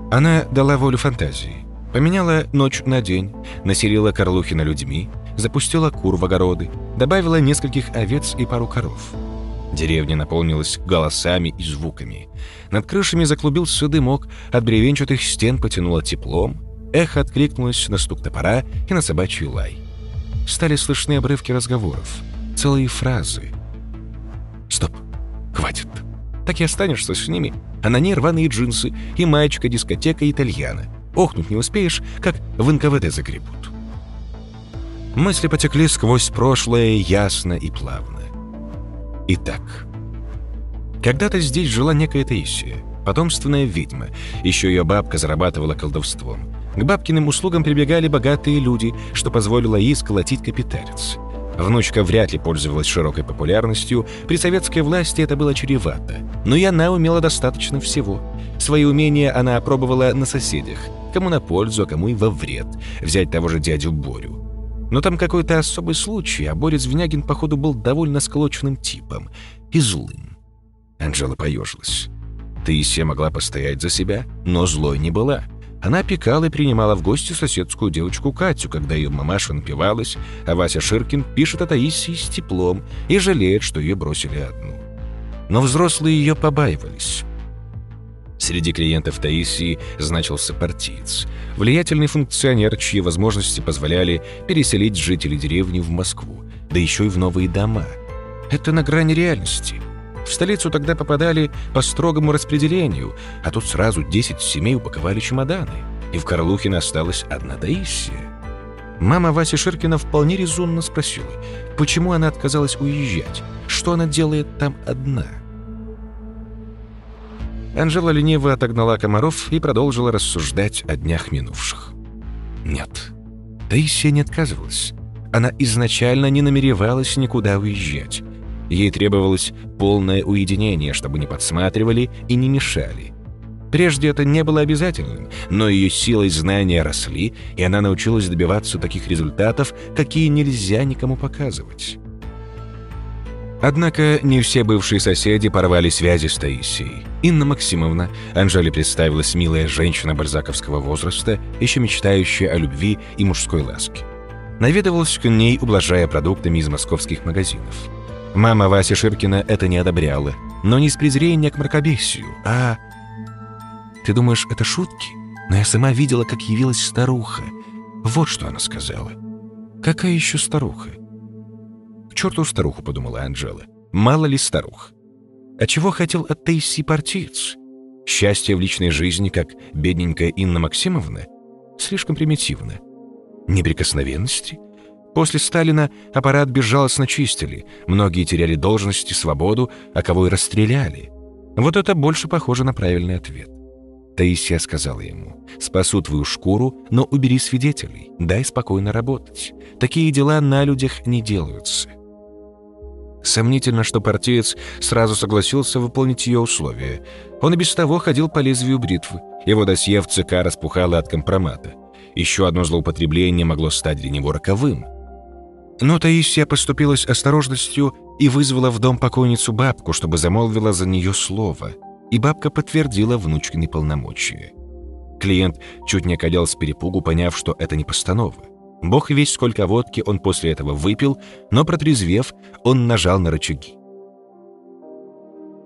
Она дала волю фантазии, поменяла ночь на день, населила Карлухино людьми, запустила кур в огороды, добавила нескольких овец и пару коров. Деревня наполнилась голосами и звуками. Над крышами заклубился дымок, от бревенчатых стен потянуло теплом, эхо откликнулось на стук топора и на собачий лай. Стали слышны обрывки разговоров, целые фразы. «Стоп! Хватит! Так и останешься с ними, а на ней рваные джинсы и маечка дискотека итальяна. Охнуть не успеешь, как в эн ка вэ дэ загребут». Мысли потекли сквозь прошлое ясно и плавно. Итак, когда-то здесь жила некая Таисия, потомственная ведьма. Еще ее бабка зарабатывала колдовством. К бабкиным услугам прибегали богатые люди, что позволило ей сколотить капиталец. Внучка вряд ли пользовалась широкой популярностью, при советской власти это было чревато. Но и она умела достаточно всего. Свои умения она опробовала на соседях, кому на пользу, а кому и во вред. Взять того же дядю Борю. Но там какой-то особый случай, а Боря Звенягин, походу, был довольно склочным типом и злым. Анжела поежилась. Таисия могла постоять за себя, но злой не была. Она опекала и принимала в гости соседскую девочку Катю, когда ее мамаша напивалась, а Вася Ширкин пишет о Таисии с теплом и жалеет, что ее бросили одну. Но взрослые ее побаивались. Среди клиентов Таисии значился партиец, влиятельный функционер, чьи возможности позволяли переселить жителей деревни в Москву, да еще и в новые дома. Это на грани реальности. В столицу тогда попадали по строгому распределению, а тут сразу десять семей упаковали чемоданы, и в Карлухино осталась одна Таисия. Мама Васи Ширкина вполне резонно спросила, почему она отказалась уезжать, что она делает там одна. Анжела лениво отогнала комаров и продолжила рассуждать о днях минувших. Нет, Таисия не отказывалась. Она изначально не намеревалась никуда уезжать. Ей требовалось полное уединение, чтобы не подсматривали и не мешали. Прежде это не было обязательным, но ее сила и знания росли, и она научилась добиваться таких результатов, какие нельзя никому показывать. Однако не все бывшие соседи порвали связи с Таисией. Инна Максимовна, Анжеле представилась милая женщина барзаковского возраста, еще мечтающая о любви и мужской ласке. Наведывалась к ней, ублажая продуктами из московских магазинов. Мама Васи Ширкина это не одобряла, но не из презрения к мракобесию, а... «Ты думаешь, это шутки? Но я сама видела, как явилась старуха». Вот что она сказала. «Какая еще старуха?» «К черту старуху», — подумала Анжела. «Мало ли старух». А чего хотел от Таисии партиец? Счастье в личной жизни, как бедненькая Инна Максимовна? Слишком примитивно. Неприкосновенности? После Сталина аппарат безжалостно чистили, многие теряли должность и свободу, а кого и расстреляли. Вот это больше похоже на правильный ответ. Таисия сказала ему: «Спасу твою шкуру, но убери свидетелей, дай спокойно работать. Такие дела на людях не делаются». Сомнительно, что партиец сразу согласился выполнить ее условия. Он и без того ходил по лезвию бритвы. Его досье в ЦК распухало от компромата. Еще одно злоупотребление могло стать для него роковым. Но Таисия поступилась осторожностью и вызвала в дом покойницу бабку, чтобы замолвила за нее слово. И бабка подтвердила внучкины полномочия. Клиент чуть не околел с перепугу, поняв, что это не постанова. Бог весть, сколько водки он после этого выпил, но, протрезвев, он нажал на рычаги.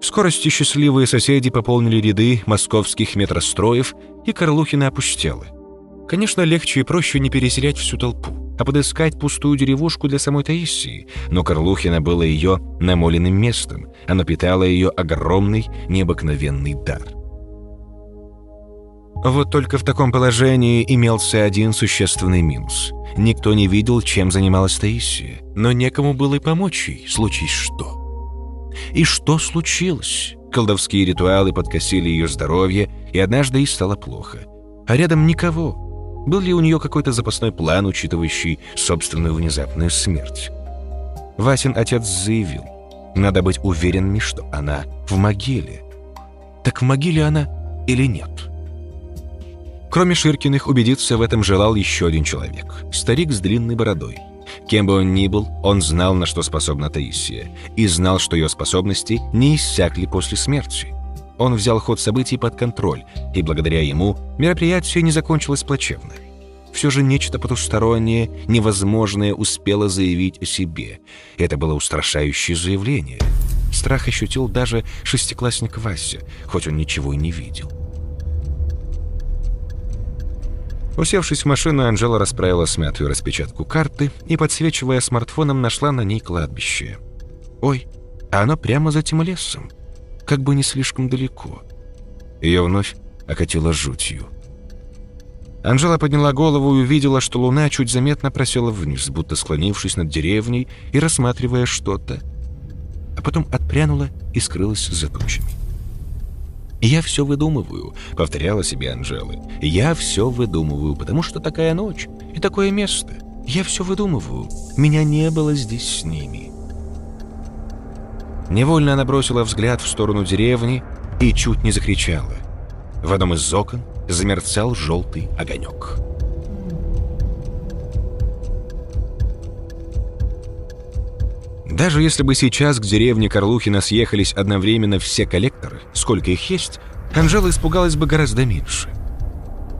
В скорости счастливые соседи пополнили ряды московских метростроев, и Карлухино опустело. Конечно, легче и проще не переселять всю толпу, а подыскать пустую деревушку для самой Таисии, но Карлухино было ее намоленным местом, оно питало ее огромный, необыкновенный дар. Вот только в таком положении имелся один существенный минус. Никто не видел, чем занималась Таисия, но некому было и помочь ей, случись что. И что случилось? Колдовские ритуалы подкосили ее здоровье, и однажды ей стало плохо. А рядом никого. Был ли у нее какой-то запасной план, учитывающий собственную внезапную смерть? Васин отец заявил: надо быть уверенными, что она в могиле. Так в могиле она или нет? Кроме Ширкиных, убедиться в этом желал еще один человек – старик с длинной бородой. Кем бы он ни был, он знал, на что способна Таисия, и знал, что ее способности не иссякли после смерти. Он взял ход событий под контроль, и благодаря ему мероприятие не закончилось плачевно. Все же нечто потустороннее, невозможное успело заявить о себе. Это было устрашающее заявление. Страх ощутил даже шестиклассник Вася, хоть он ничего и не видел. Усевшись в машину, Анжела расправила смятую распечатку карты и, подсвечивая смартфоном, нашла на ней кладбище. Ой, а оно прямо за этим лесом, как бы не слишком далеко. Ее вновь окатило жутью. Анжела подняла голову и увидела, что луна чуть заметно просела вниз, будто склонившись над деревней и рассматривая что-то, а потом отпрянула и скрылась за тучами. «Я все выдумываю», — повторяла себе Анжела. «Я все выдумываю, потому что такая ночь и такое место. Я все выдумываю. Меня не было здесь с ними». Невольно она бросила взгляд в сторону деревни и чуть не закричала. В одном из окон замерцал желтый огонек. Даже если бы сейчас к деревне Карлухино съехались одновременно все коллекторы, сколько их есть, Анжела испугалась бы гораздо меньше.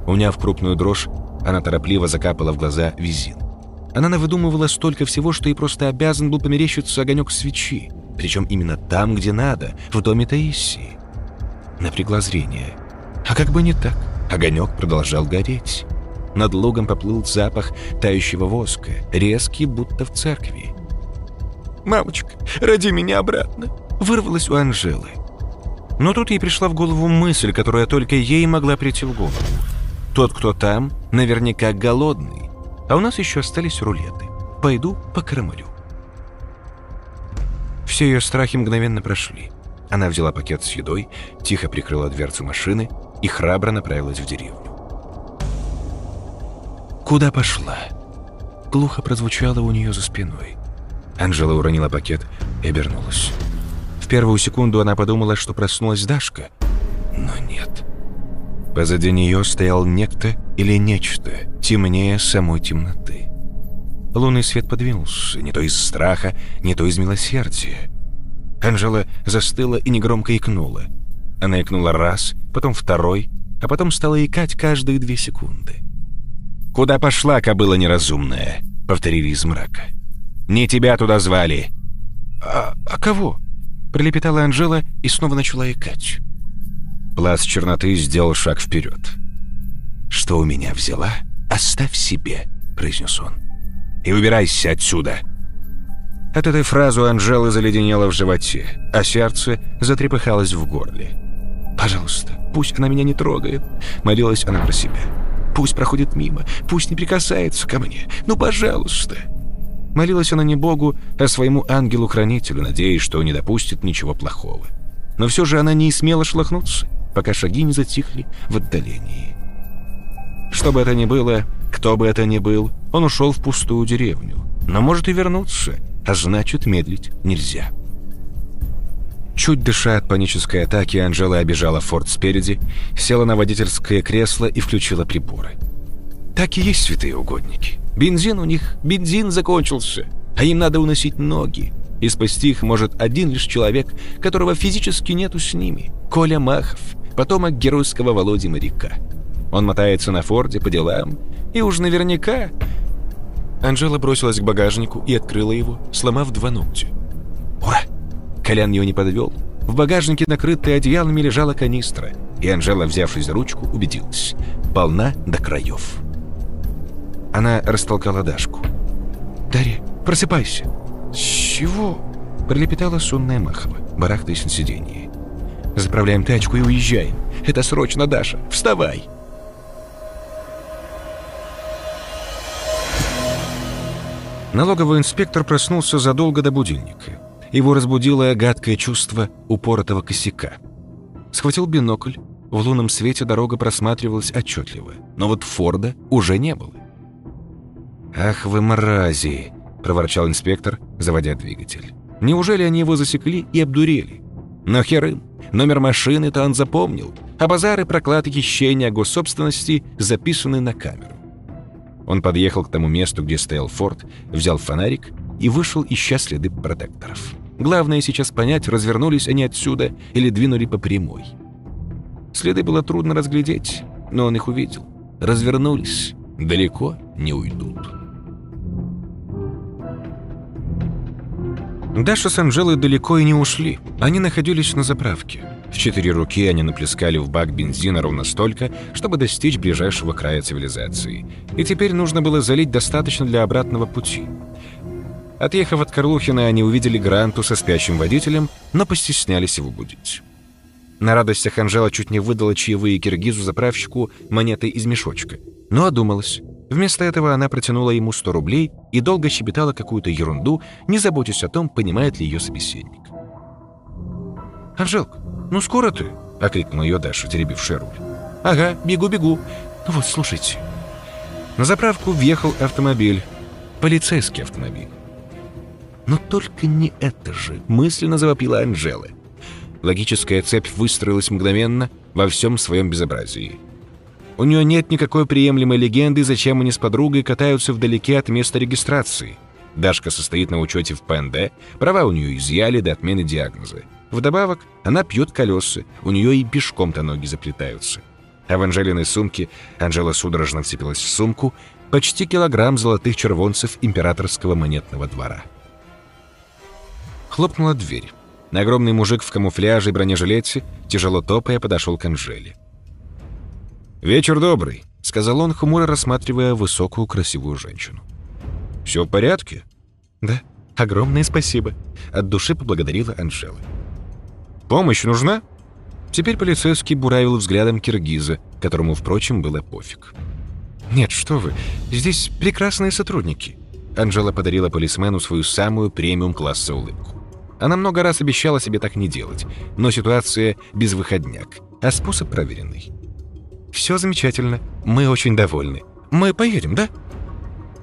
Уняв крупную дрожь, она торопливо закапала в глаза визин. Она навыдумывала столько всего, что ей просто обязан был померещиться огонек свечи, причем именно там, где надо, в доме Таисии. Напрягла зрение. А как бы не так, огонек продолжал гореть. Над лугом поплыл запах тающего воска, резкий, будто в церкви. «Мамочка, роди меня обратно!» вырвалась у Анжелы. Но тут ей пришла в голову мысль, которая только ей могла прийти в голову. «Тот, кто там, наверняка голодный, а у нас еще остались рулеты. Пойду покормлю». Все ее страхи мгновенно прошли. Она взяла пакет с едой, тихо прикрыла дверцу машины и храбро направилась в деревню. «Куда пошла?» глухо прозвучало у нее за спиной. Анжела уронила пакет и обернулась. В первую секунду она подумала, что проснулась Дашка, но нет. Позади нее стоял некто или нечто, темнее самой темноты. Лунный свет подвинулся, не то из страха, не то из милосердия. Анжела застыла и негромко икнула. Она икнула раз, потом второй, а потом стала икать каждые две секунды. «Куда пошла, кобыла неразумная?» — повторили из мрака. «Не тебя туда звали!» «А, а кого?» — пролепетала Анжела и снова начала икать. Пласт черноты сделал шаг вперед. «Что у меня взяла, оставь себе», — произнес он. «И убирайся отсюда!» От этой фразы Анжела заледенела в животе, а сердце затрепыхалось в горле. «Пожалуйста, пусть она меня не трогает», — молилась она про себя. «Пусть проходит мимо, пусть не прикасается ко мне, ну, пожалуйста!» Молилась она не Богу, а своему ангелу-хранителю, надеясь, что не допустит ничего плохого. Но все же она не смела шелохнуться, пока шаги не затихли в отдалении. Что бы это ни было, кто бы это ни был, он ушел в пустую деревню. Но может и вернуться, а значит, медлить нельзя. Чуть дыша от панической атаки, Анжела обежала форт спереди, села на водительское кресло и включила приборы. Так и есть святые угодники. Бензин у них, бензин закончился, а им надо уносить ноги. И спасти их может один лишь человек, которого физически нету с ними. Коля Махов, потомок геройского Володи моряка. Он мотается на форде по делам, и уж наверняка... Анжела бросилась к багажнику и открыла его, сломав два ногтя. Ура! Колян ее не подвел. В багажнике, накрытая одеялами, лежала канистра, и Анжела, взявшись за ручку, убедилась. Полна до краев. Она растолкала Дашку. «Дарья, просыпайся!» «С чего?» – пролепетала сонная Махова, барахтаясь на сиденье. «Заправляем тачку и уезжаем. Это срочно, Даша! Вставай!» Налоговый инспектор проснулся задолго до будильника. Его разбудило гадкое чувство упоротого косяка. Схватил бинокль. В лунном свете дорога просматривалась отчетливо. Но вот Форда уже не было. «Ах вы мрази!» – проворчал инспектор, заводя двигатель. «Неужели они его засекли и обдурили? Но хер им! Номер машины-то он запомнил, а базары, проклад и хищения госсобственности записаны на камеру». Он подъехал к тому месту, где стоял Форд, взял фонарик и вышел, ища следы протекторов. Главное сейчас понять, развернулись они отсюда или двинули по прямой. Следы было трудно разглядеть, но он их увидел. Развернулись, далеко не уйдут. Даша с Анжелой далеко и не ушли. Они находились на заправке. В четыре руки они наплескали в бак бензина ровно столько, чтобы достичь ближайшего края цивилизации. И теперь нужно было залить достаточно для обратного пути. Отъехав от Карлухина, они увидели Гранту со спящим водителем, но постеснялись его будить. На радостях Анжела чуть не выдала чаевые киргизу-заправщику монеты из мешочка, но одумалась. Вместо этого она протянула ему сто рублей и долго щебетала какую-то ерунду, не заботясь о том, понимает ли ее собеседник. «Анжелка, ну скоро ты?» – окликнула ее Даша, теребившая руль. «Ага, бегу-бегу. Ну вот, слушайте». На заправку въехал автомобиль. Полицейский автомобиль. «Но только не это же!» – мысленно завопила Анжела. Логическая цепь выстроилась мгновенно во всем своем безобразии. У нее нет никакой приемлемой легенды, зачем они с подругой катаются вдалеке от места регистрации. Дашка состоит на учете в Пэ Эн Дэ, права у нее изъяли до отмены диагноза. Вдобавок, она пьет колеса, у нее и пешком-то ноги заплетаются. А в Анжелиной сумке, Анжела судорожно вцепилась в сумку, почти килограмм золотых червонцев императорского монетного двора. Хлопнула дверь. Огромный мужик в камуфляже и бронежилете, тяжело топая, подошел к Анжеле. «Вечер добрый», — сказал он, хмуро рассматривая высокую красивую женщину. «Все в порядке?» «Да, огромное спасибо», — от души поблагодарила Анжела. «Помощь нужна?» Теперь полицейский буравил взглядом киргиза, которому, впрочем, было пофиг. «Нет, что вы, здесь прекрасные сотрудники». Анжела подарила полисмену свою самую премиум-класса улыбку. Она много раз обещала себе так не делать, но ситуация безвыходняк, а способ проверенный. «Все замечательно, мы очень довольны. Мы поедем, да?»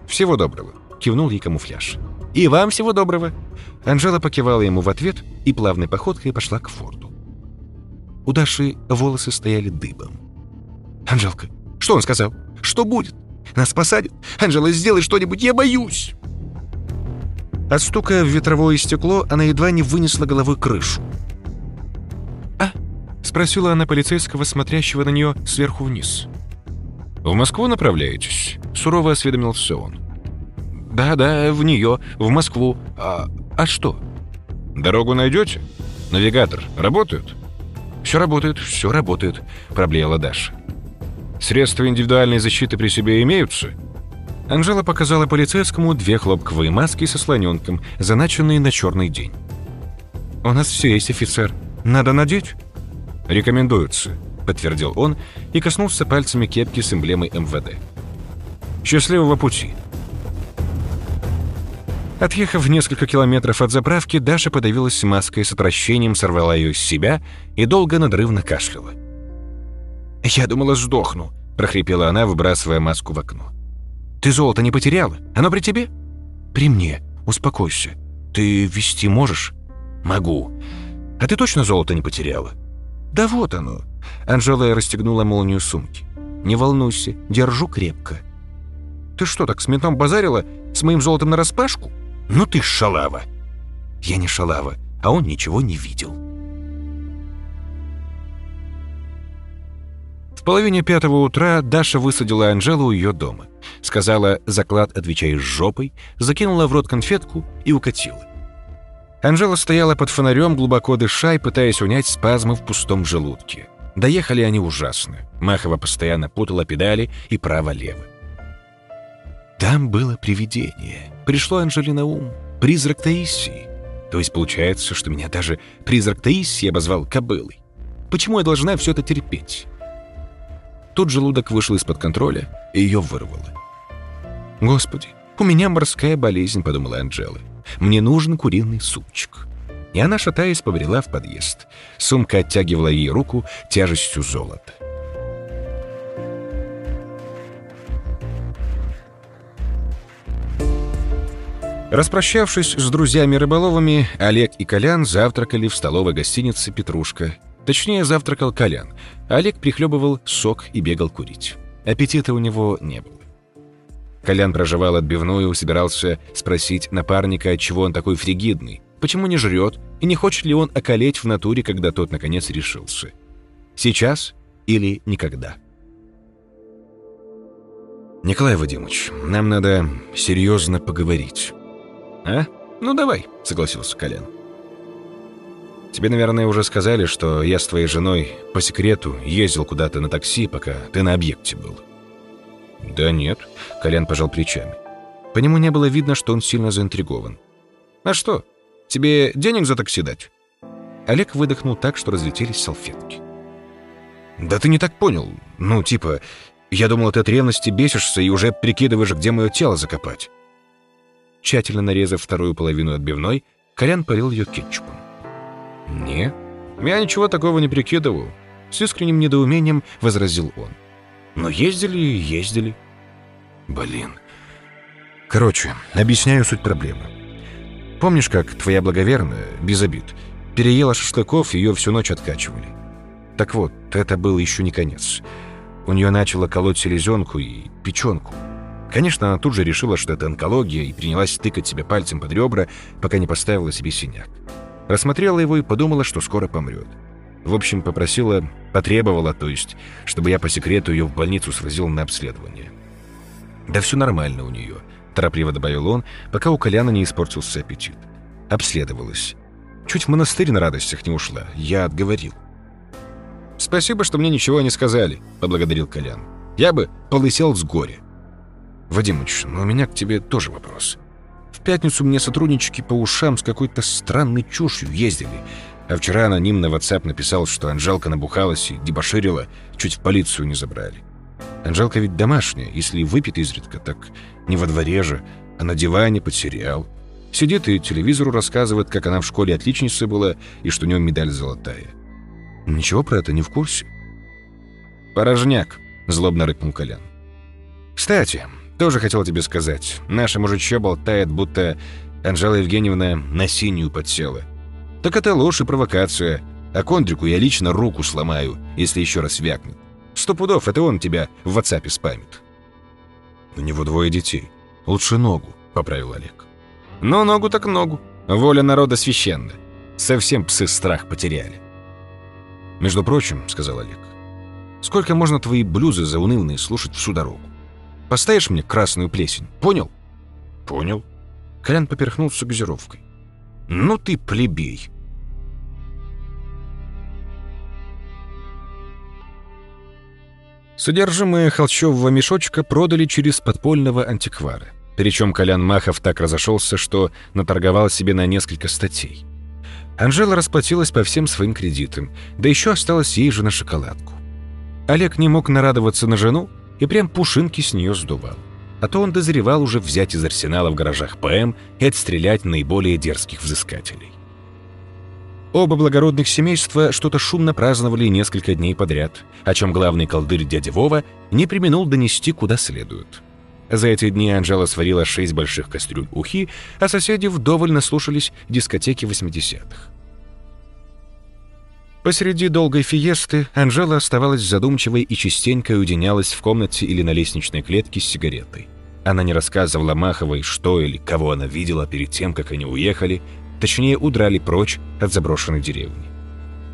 «Всего доброго», — кивнул ей камуфляж. «И вам всего доброго». Анжела покивала ему в ответ и плавной походкой пошла к форду. У Даши волосы стояли дыбом. «Анжелка, что он сказал? Что будет? Нас посадят? Анжела, сделай что-нибудь, я боюсь!» От стука в ветровое стекло она едва не вынесла головой крышу. «А?» – спросила она полицейского, смотрящего на нее сверху вниз. «В Москву направляетесь?» – сурово осведомился он. «Да-да, в нее, в Москву. А, а что?» «Дорогу найдете? Навигатор работает?» «Все работает, все работает», – проблеяла Даша. «Средства индивидуальной защиты при себе имеются?» Анжела показала полицейскому две хлопковые маски со слоненком, заначенные на черный день. «У нас все есть, офицер. Надо надеть?» «Рекомендуется», — подтвердил он и коснулся пальцами кепки с эмблемой Эм Вэ Дэ. «Счастливого пути!» Отъехав несколько километров от заправки, Даша подавилась маской, с отвращением сорвала ее с себя и долго надрывно кашляла. «Я думала, сдохну», – прохрипела она, выбрасывая маску в окно. «Ты золото не потеряла? Оно при тебе?» «При мне. Успокойся. Ты вести можешь?» «Могу. А ты точно золото не потеряла?» «Да вот оно». Анжела расстегнула молнию сумки. «Не волнуйся, держу крепко». «Ты что, так с ментом базарила? С моим золотом нараспашку? Ну ты шалава!» «Я не шалава, а он ничего не видел». В половине пятого утра Даша высадила Анжелу у ее дома. Сказала: «Заклад, отвечаешь жопой», закинула в рот конфетку и укатила. Анжела стояла под фонарем, глубоко дыша и пытаясь унять спазмы в пустом желудке. Доехали они ужасно. Махова постоянно путала педали и право-лево. «Там было привидение», пришло Анжеле на ум. «Призрак Таисии». То есть получается, что меня даже призрак Таисии обозвал кобылой. Почему я должна все это терпеть? Тут желудок вышел из-под контроля и ее вырвало. «Господи, у меня морская болезнь», — подумала Анжела. «Мне нужен куриный супчик». И она, шатаясь, побрела в подъезд. Сумка оттягивала ей руку тяжестью золота. Распрощавшись с друзьями-рыболовами, Олег и Колян завтракали в столовой гостинице «Петрушка». Точнее, завтракал Колян. Олег прихлебывал сок и бегал курить. Аппетита у него не было. Колян прожевал отбивную и собирался спросить напарника, отчего он такой фригидный, почему не жрет и не хочет ли он околеть в натуре, когда тот наконец решился. Сейчас или никогда. «Николай Вадимович, нам надо серьезно поговорить». «А? Ну давай», — согласился Колян. «Тебе, наверное, уже сказали, что я с твоей женой по секрету ездил куда-то на такси, пока ты на объекте был». «Да нет», — Колян пожал плечами. По нему не было видно, что он сильно заинтригован. «А что, тебе денег за такси дать?» Олег выдохнул так, что разлетелись салфетки. «Да ты не так понял. Ну, типа, я думал, ты от ревности бесишься и уже прикидываешь, где мое тело закопать». Тщательно нарезав вторую половину отбивной, Колян полил ее кетчупом. «Не, я ничего такого не прикидывал», — с искренним недоумением возразил он. «Но ездили и ездили». «Блин. Короче, объясняю суть проблемы. Помнишь, как твоя благоверная, без обид, переела шашлыков, ее всю ночь откачивали? Так вот, это был еще не конец. У нее начало колоть селезенку и печенку. Конечно, она тут же решила, что это онкология, и принялась тыкать себе пальцем под ребра, пока не поставила себе синяк. Рассмотрела его и подумала, что скоро помрет. В общем, попросила, потребовала, то есть, чтобы я по секрету ее в больницу свозил на обследование. Да все нормально у нее», – торопливо добавил он, пока у Коляна не испортился аппетит. «Обследовалась. Чуть в монастырь на радостях не ушла. Я отговорил». «Спасибо, что мне ничего не сказали», – поблагодарил Колян. «Я бы полысел с горя». «Вадимыч, ну у меня к тебе тоже вопрос. В пятницу мне сотруднички по ушам с какой-то странной чушью ездили, а вчера аноним на WhatsApp написал, что Анжелка набухалась и дебоширила, чуть в полицию не забрали. Анжелка ведь домашняя, если выпьет изредка, так не во дворе же, а на диване под сериал. Сидит и телевизору рассказывает, как она в школе отличница была и что у нее медаль золотая. Ничего про это не в курсе?» «Порожняк», — злобно рыкнул Колян. «Кстати, тоже хотел тебе сказать. Наша мужичья болтает, будто Анжела Евгеньевна на синюю подсела. Так это ложь и провокация. А Кондрику я лично руку сломаю, если еще раз вякнет. Сто пудов это он тебя в ватсапе спамит». «У него двое детей. Лучше ногу», — поправил Олег. «Ну, ногу так ногу. Воля народа священна. Совсем псы страх потеряли». «Между прочим, — сказал Олег, — сколько можно твои блюзы заунывные слушать всю дорогу? Поставишь мне красную плесень, понял?» «Понял». Колян поперхнулся газировкой. «Ну ты плебей». Содержимое холщового мешочка продали через подпольного антиквара. Причем Колян Махов так разошелся, что наторговал себе на несколько статей. Анжела расплатилась по всем своим кредитам, да еще осталось ей же на шоколадку. Олег не мог нарадоваться на жену, и прям пушинки с нее сдувал. а то он дозревал уже взять из арсенала в гаражах ПМ и отстрелять наиболее дерзких взыскателей. Оба благородных семейства что-то шумно праздновали несколько дней подряд, о чем главный колдырь дядя Вова не преминул донести куда следует. За эти дни Анжела сварила шесть больших кастрюль ухи, а соседи вдоволь наслушались дискотеки восьмидесятых. Посреди долгой фиесты Анжела оставалась задумчивой и частенько уединялась в комнате или на лестничной клетке с сигаретой. Она не рассказывала Маховой, что или кого она видела перед тем, как они уехали, точнее, удрали прочь от заброшенной деревни.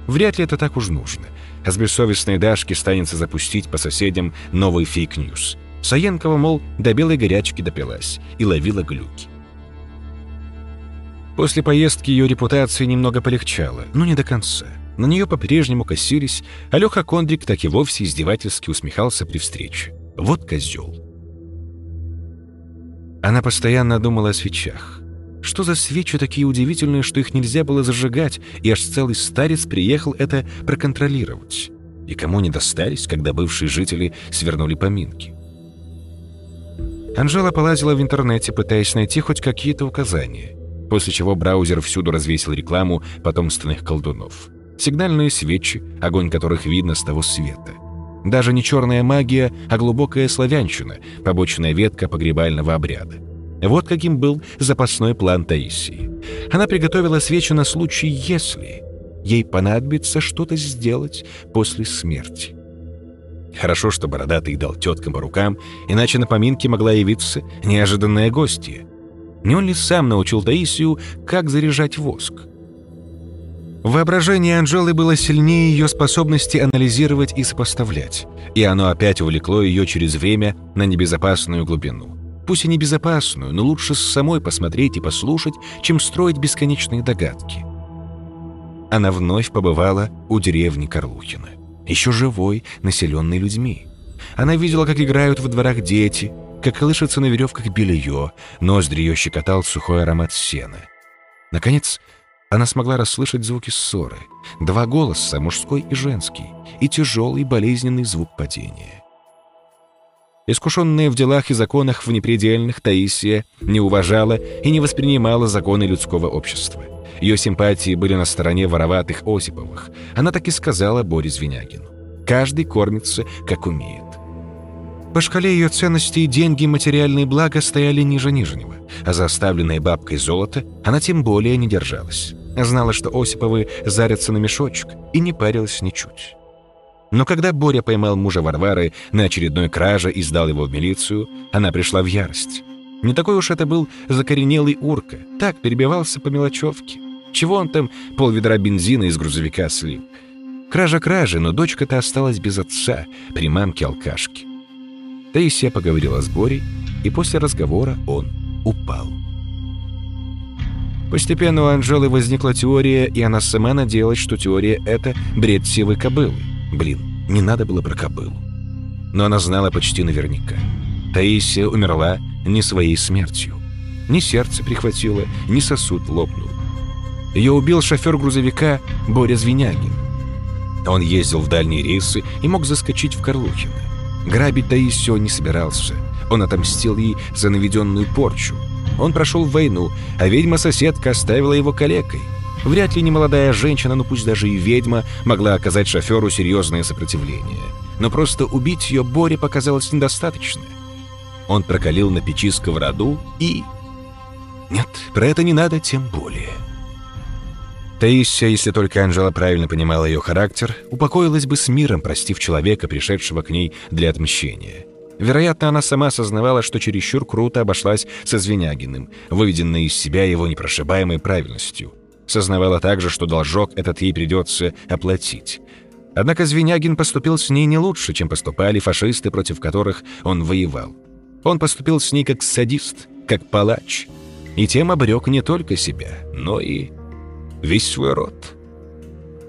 Вряд ли это так уж нужно, а с бессовестной Дашки станется запустить по соседям новый фейк-ньюс. Саенкова, мол, до белой горячки допилась и ловила глюки. После поездки ее репутация немного полегчала, но не до конца. На нее по-прежнему косились, а Леха Кондрик так и вовсе издевательски усмехался при встрече. Вот козел. Она постоянно думала о свечах. Что за свечи такие удивительные, что их нельзя было зажигать, и аж целый старец приехал это проконтролировать? И кому не достались, когда бывшие жители свернули поминки? Анжела полазила в интернете, пытаясь найти хоть какие-то указания, после чего браузер всюду развесил рекламу потомственных колдунов. Сигнальные свечи, огонь которых видно с того света. Даже не черная магия, а глубокая славянщина, побочная ветка погребального обряда. Вот каким был запасной план Таисии. Она приготовила свечи на случай, если ей понадобится что-то сделать после смерти. Хорошо, что бородатый дал теткам по рукам, иначе на поминке могла явиться неожиданная гостья. Не он ли сам научил Таисию, как заряжать воск? Воображение Анжелы было сильнее ее способности анализировать и сопоставлять, и оно опять увлекло ее через время на небезопасную глубину. Пусть и небезопасную, но лучше самой посмотреть и послушать, чем строить бесконечные догадки. Она вновь побывала у деревни Карлухино, еще живой, населенной людьми. Она видела, как играют во дворах дети, как колышется на веревках белье, ноздри ее щекотал сухой аромат сена. Наконец, она смогла расслышать звуки ссоры, два голоса, мужской и женский, и тяжелый болезненный звук падения. Искушенная в делах и законах внепредельных, Таисия не уважала и не воспринимала законы людского общества. Ее симпатии были на стороне вороватых Осиповых. Она так и сказала Боре Звенягину: «Каждый кормится, как умеет». По шкале ее ценностей деньги и материальные блага стояли ниже нижнего, а за оставленное бабкой золото она тем более не держалась. Знала, что Осиповы зарятся на мешочек, и не парилась ничуть. Но когда Боря поймал мужа Варвары на очередной краже и сдал его в милицию, она пришла в ярость. Не такой уж это был закоренелый урка, так перебивался по мелочевке. Чего он там полведра бензина из грузовика слил? Кража кражи, но дочка-то осталась без отца при мамке-алкашке. Таисия поговорила с Борей, и после разговора он упал. Постепенно у Анжелы возникла теория, и она сама надеялась, что теория эта — бред сивой кобылы. Блин, не надо было про кобылу. Но она знала почти наверняка. Таисия умерла не своей смертью. Ни сердце прихватило, ни сосуд лопнул. Ее убил шофер грузовика Боря Звенягин. Он ездил в дальние рейсы и мог заскочить в Карлухино. Грабить Таисию не собирался. Он отомстил ей за наведенную порчу. Он прошел войну, а ведьма-соседка оставила его калекой. Вряд ли немолодая женщина, ну пусть даже и ведьма, могла оказать шоферу серьезное сопротивление. Но просто убить ее Боре показалось недостаточно. Он прокалил на печи сковороду и... Нет, про это не надо, тем более. Таисия, если только Анжела правильно понимала ее характер, упокоилась бы с миром, простив человека, пришедшего к ней для отмщения. Вероятно, она сама осознавала, что чересчур круто обошлась со Звенягиным, выведенной из себя его непрошибаемой правильностью. Сознавала также, что должок этот ей придется оплатить. Однако Звенягин поступил с ней не лучше, чем поступали фашисты, против которых он воевал. Он поступил с ней как садист, как палач, и тем обрек не только себя, но и... весь свой род.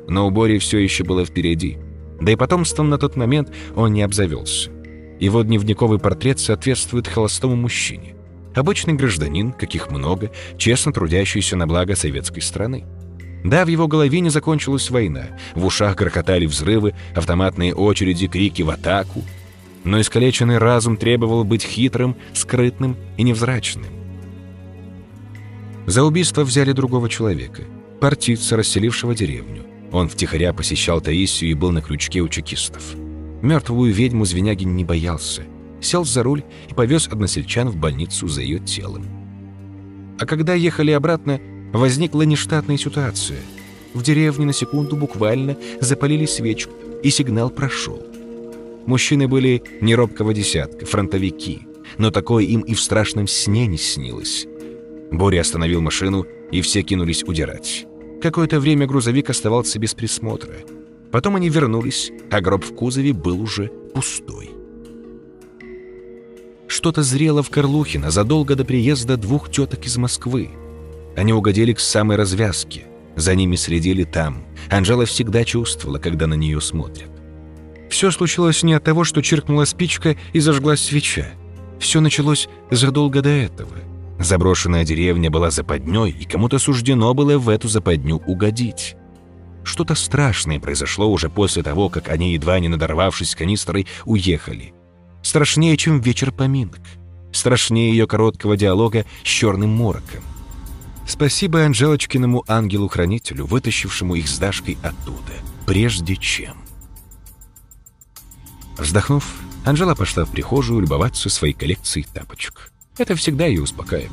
Но у Бори все еще было впереди. Да и потомством на тот момент он не обзавелся. Его дневниковый портрет соответствует холостому мужчине. Обычный гражданин, каких много, честно трудящийся на благо советской страны. Да, в его голове не закончилась война. В ушах грохотали взрывы, автоматные очереди, крики в атаку. но искалеченный разум требовал быть хитрым, скрытным и невзрачным. За убийство взяли другого человека, партийца, расселившего деревню. Он втихаря посещал Таисию и был на крючке у чекистов. Мертвую ведьму Звенягин не боялся, сел за руль и повез односельчан в больницу за ее телом. А когда ехали обратно, возникла нештатная ситуация. В деревне на секунду буквально запалили свечку, и сигнал прошел. Мужчины были не робкого десятка, фронтовики, но такое им и в страшном сне не снилось. Боря остановил машину, и все кинулись удирать. Какое-то время грузовик оставался без присмотра. Потом они вернулись, а гроб в кузове был уже пустой. Что-то зрело в Карлухино задолго до приезда двух теток из Москвы. Они угодили к самой развязке. За ними следили там. Анжела всегда чувствовала, когда на нее смотрят. Все случилось не от того, что чиркнула спичка и зажглась свеча. Все началось задолго до этого. Заброшенная деревня была западней, и кому-то суждено было в эту западню угодить. Что-то страшное произошло уже после того, как они, едва не надорвавшись канистрой, уехали. Страшнее, чем вечер поминок. Страшнее ее короткого диалога с черным мороком. Спасибо Анжелочкиному ангелу-хранителю, вытащившему их с Дашкой оттуда, прежде чем. Вздохнув, Анжела пошла в прихожую любоваться своей коллекцией тапочек. Это всегда ее успокаивало,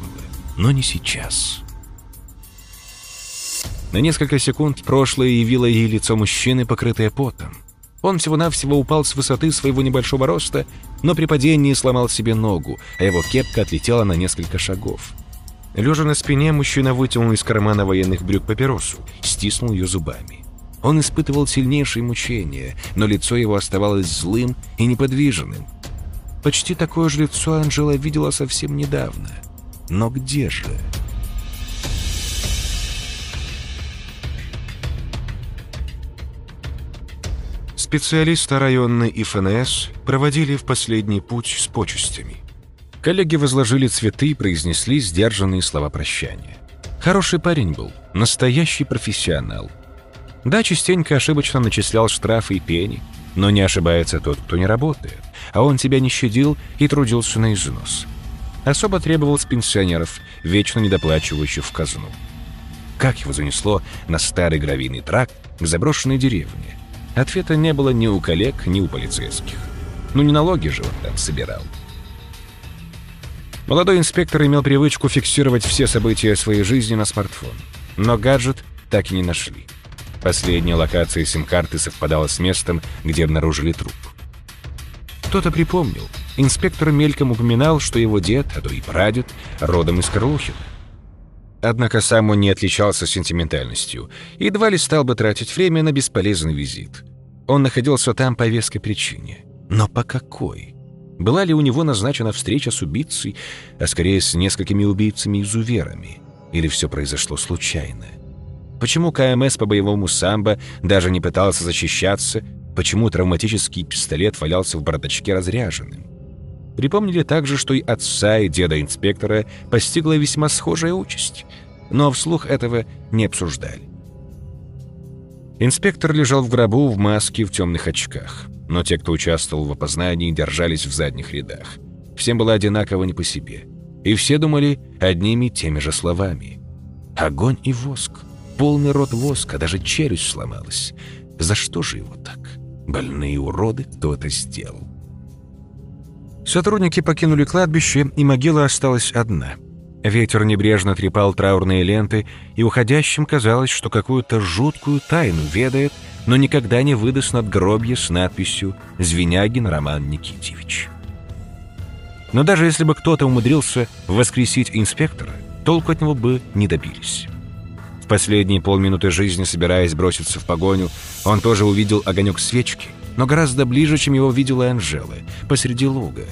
но не сейчас. На несколько секунд прошлое явило ей лицо мужчины, покрытое потом. Он всего-навсего упал с высоты своего небольшого роста, но при падении сломал себе ногу, а его кепка отлетела на несколько шагов. Лежа на спине, мужчина вытянул из кармана военных брюк папиросу, стиснул ее зубами. Он испытывал сильнейшие мучения, но лицо его оставалось злым и неподвижным. Почти такое же лицо Анжела видела совсем недавно. Но где же? Специалисты районной ИФНС проводили в последний путь с почестями. Коллеги возложили цветы и произнесли сдержанные слова прощания. Хороший парень был, настоящий профессионал. Да, частенько ошибочно начислял штрафы и пени, но не ошибается тот, кто не работает, а он тебя не щадил и трудился на износ. Особо требовалось пенсионеров, вечно недоплачивающих в казну. Как его занесло на старый гравийный тракт к заброшенной деревне? Ответа не было ни у коллег, ни у полицейских. Ну не налоги же он там собирал. Молодой инспектор имел привычку фиксировать все события своей жизни на смартфон, но гаджет так и не нашли. Последняя локация сим-карты совпадала с местом, где обнаружили труп. Кто-то припомнил, инспектор мельком упоминал, что его дед, а то и прадед, родом из Карлухина. Однако сам он не отличался сентиментальностью, едва ли стал бы тратить время на бесполезный визит. Он находился там по веской причине. Но по какой? Была ли у него назначена встреча с убийцей, а скорее с несколькими убийцами-изуверами? Или все произошло случайно? Почему КМС по боевому самбо даже не пытался защищаться? Почему травматический пистолет валялся в бардачке разряженным? Припомнили также, что и отца, и деда инспектора постигла весьма схожая участь, но вслух этого не обсуждали. Инспектор лежал в гробу в маске и в темных очках. Но те, кто участвовал в опознании, держались в задних рядах. Всем было одинаково не по себе. И все думали одними и теми же словами. Огонь и воск. Полный рот воска, даже челюсть сломалась. За что же его так? Больные уроды, кто это сделал? Сотрудники покинули кладбище, и могила осталась одна. Ветер небрежно трепал траурные ленты, и уходящим казалось, что какую-то жуткую тайну ведает, но никогда не выдаст надгробье с надписью «Звенягин Роман Никитевич». Но даже если бы кто-то умудрился воскресить инспектора, толку от него бы не добились. В последние полминуты жизни, собираясь броситься в погоню, он тоже увидел огонек свечки, но гораздо ближе, чем его видела Анжела, посреди луга.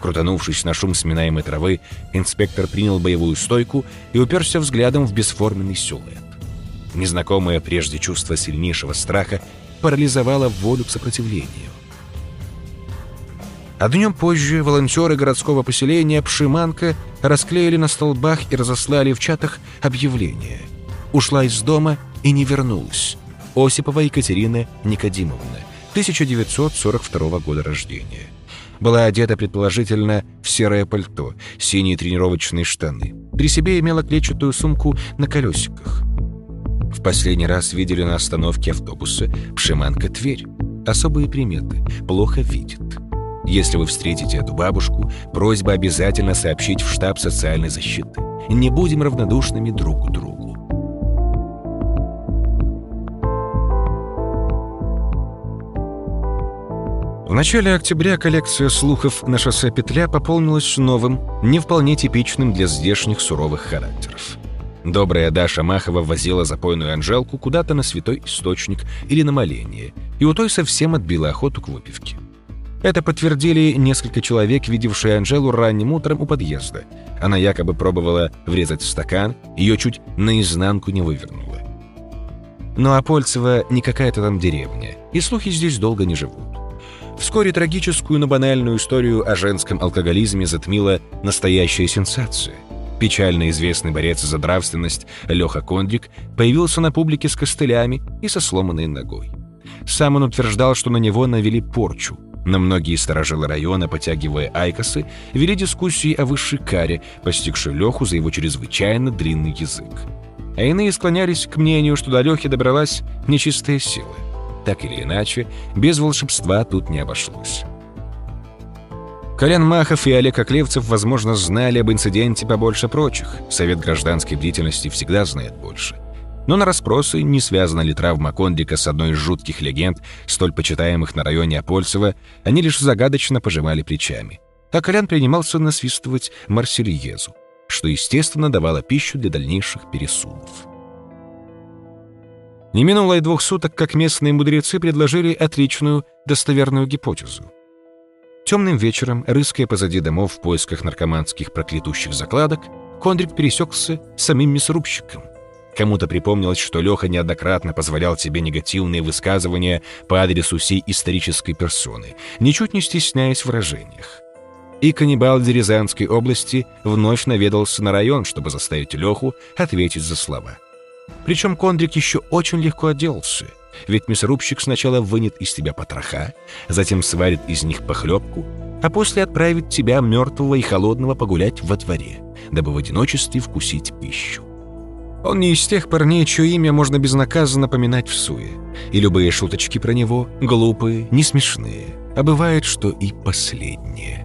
Крутанувшись на шум сминаемой травы, инспектор принял боевую стойку и уперся взглядом в бесформенный силуэт. Незнакомое прежде чувство сильнейшего страха парализовало волю к сопротивлению. А днем позже волонтеры городского поселения Пшиманка расклеили на столбах и разослали в чатах объявление. Ушла из дома и не вернулась. Осипова Екатерина Никодимовна, тысяча девятьсот сорок второго года рождения. была одета, предположительно, в серое пальто, синие тренировочные штаны. При себе имела клетчатую сумку на колесиках. В последний раз видели на остановке автобуса Пшиманка, Тверь. Особые приметы. Плохо видит. Если вы встретите эту бабушку, просьба обязательно сообщить в штаб социальной защиты. Не будем равнодушными друг к другу. В начале октября коллекция слухов на шоссе Петля пополнилась новым, не вполне типичным для здешних суровых характеров. Добрая Даша Махова возила запойную Анжелку куда-то на святой источник или на моление, и у той совсем отбила охоту к выпивке. Это подтвердили несколько человек, видевшие Анжелу ранним утром у подъезда. Она якобы пробовала врезать в стакан, ее чуть наизнанку не вывернуло. Но Апольцево не какая-то там деревня, и слухи здесь долго не живут. Вскоре трагическую, но банальную историю о женском алкоголизме затмила настоящая сенсация. Печально известный борец за нравственность Леха Кондрик появился на публике с костылями и со сломанной ногой. Сам он утверждал, что на него навели порчу, но многие старожилы района, потягивая айкосы, вели дискуссии о высшей каре, постигшей Леху за его чрезвычайно длинный язык. А иные склонялись к мнению, что до Лехи добралась нечистая сила. Так или иначе, без волшебства тут не обошлось. Колян Махов и Олег Оклевцев, возможно, знали об инциденте побольше прочих. Совет гражданской бдительности всегда знает больше. Но на расспросы, не связана ли травма Кондрика с одной из жутких легенд, столь почитаемых на районе Апольцева, они лишь загадочно пожимали плечами. А Колян принимался насвистывать Марсельезу, что, естественно, давало пищу для дальнейших пересудов. Не минуло и двух суток, как местные мудрецы предложили отличную, достоверную гипотезу. Темным вечером, рыская позади домов в поисках наркоманских проклятущих закладок, Кондрик пересекся с самим мясорубщиком. Кому-то припомнилось, что Леха неоднократно позволял себе негативные высказывания по адресу сей исторической персоны, ничуть не стесняясь в выражениях. И каннибал Рязанской области вновь наведался на район, чтобы заставить Леху ответить за слова. Причем Кондрик еще очень легко отделался, ведь мясорубщик сначала вынет из тебя потроха, затем сварит из них похлебку, а после отправит тебя, мертвого и холодного, погулять во дворе, дабы в одиночестве вкусить пищу. Он не из тех парней, чье имя можно безнаказанно поминать в суе, и любые шуточки про него глупые, не смешные, а бывает, что и последние.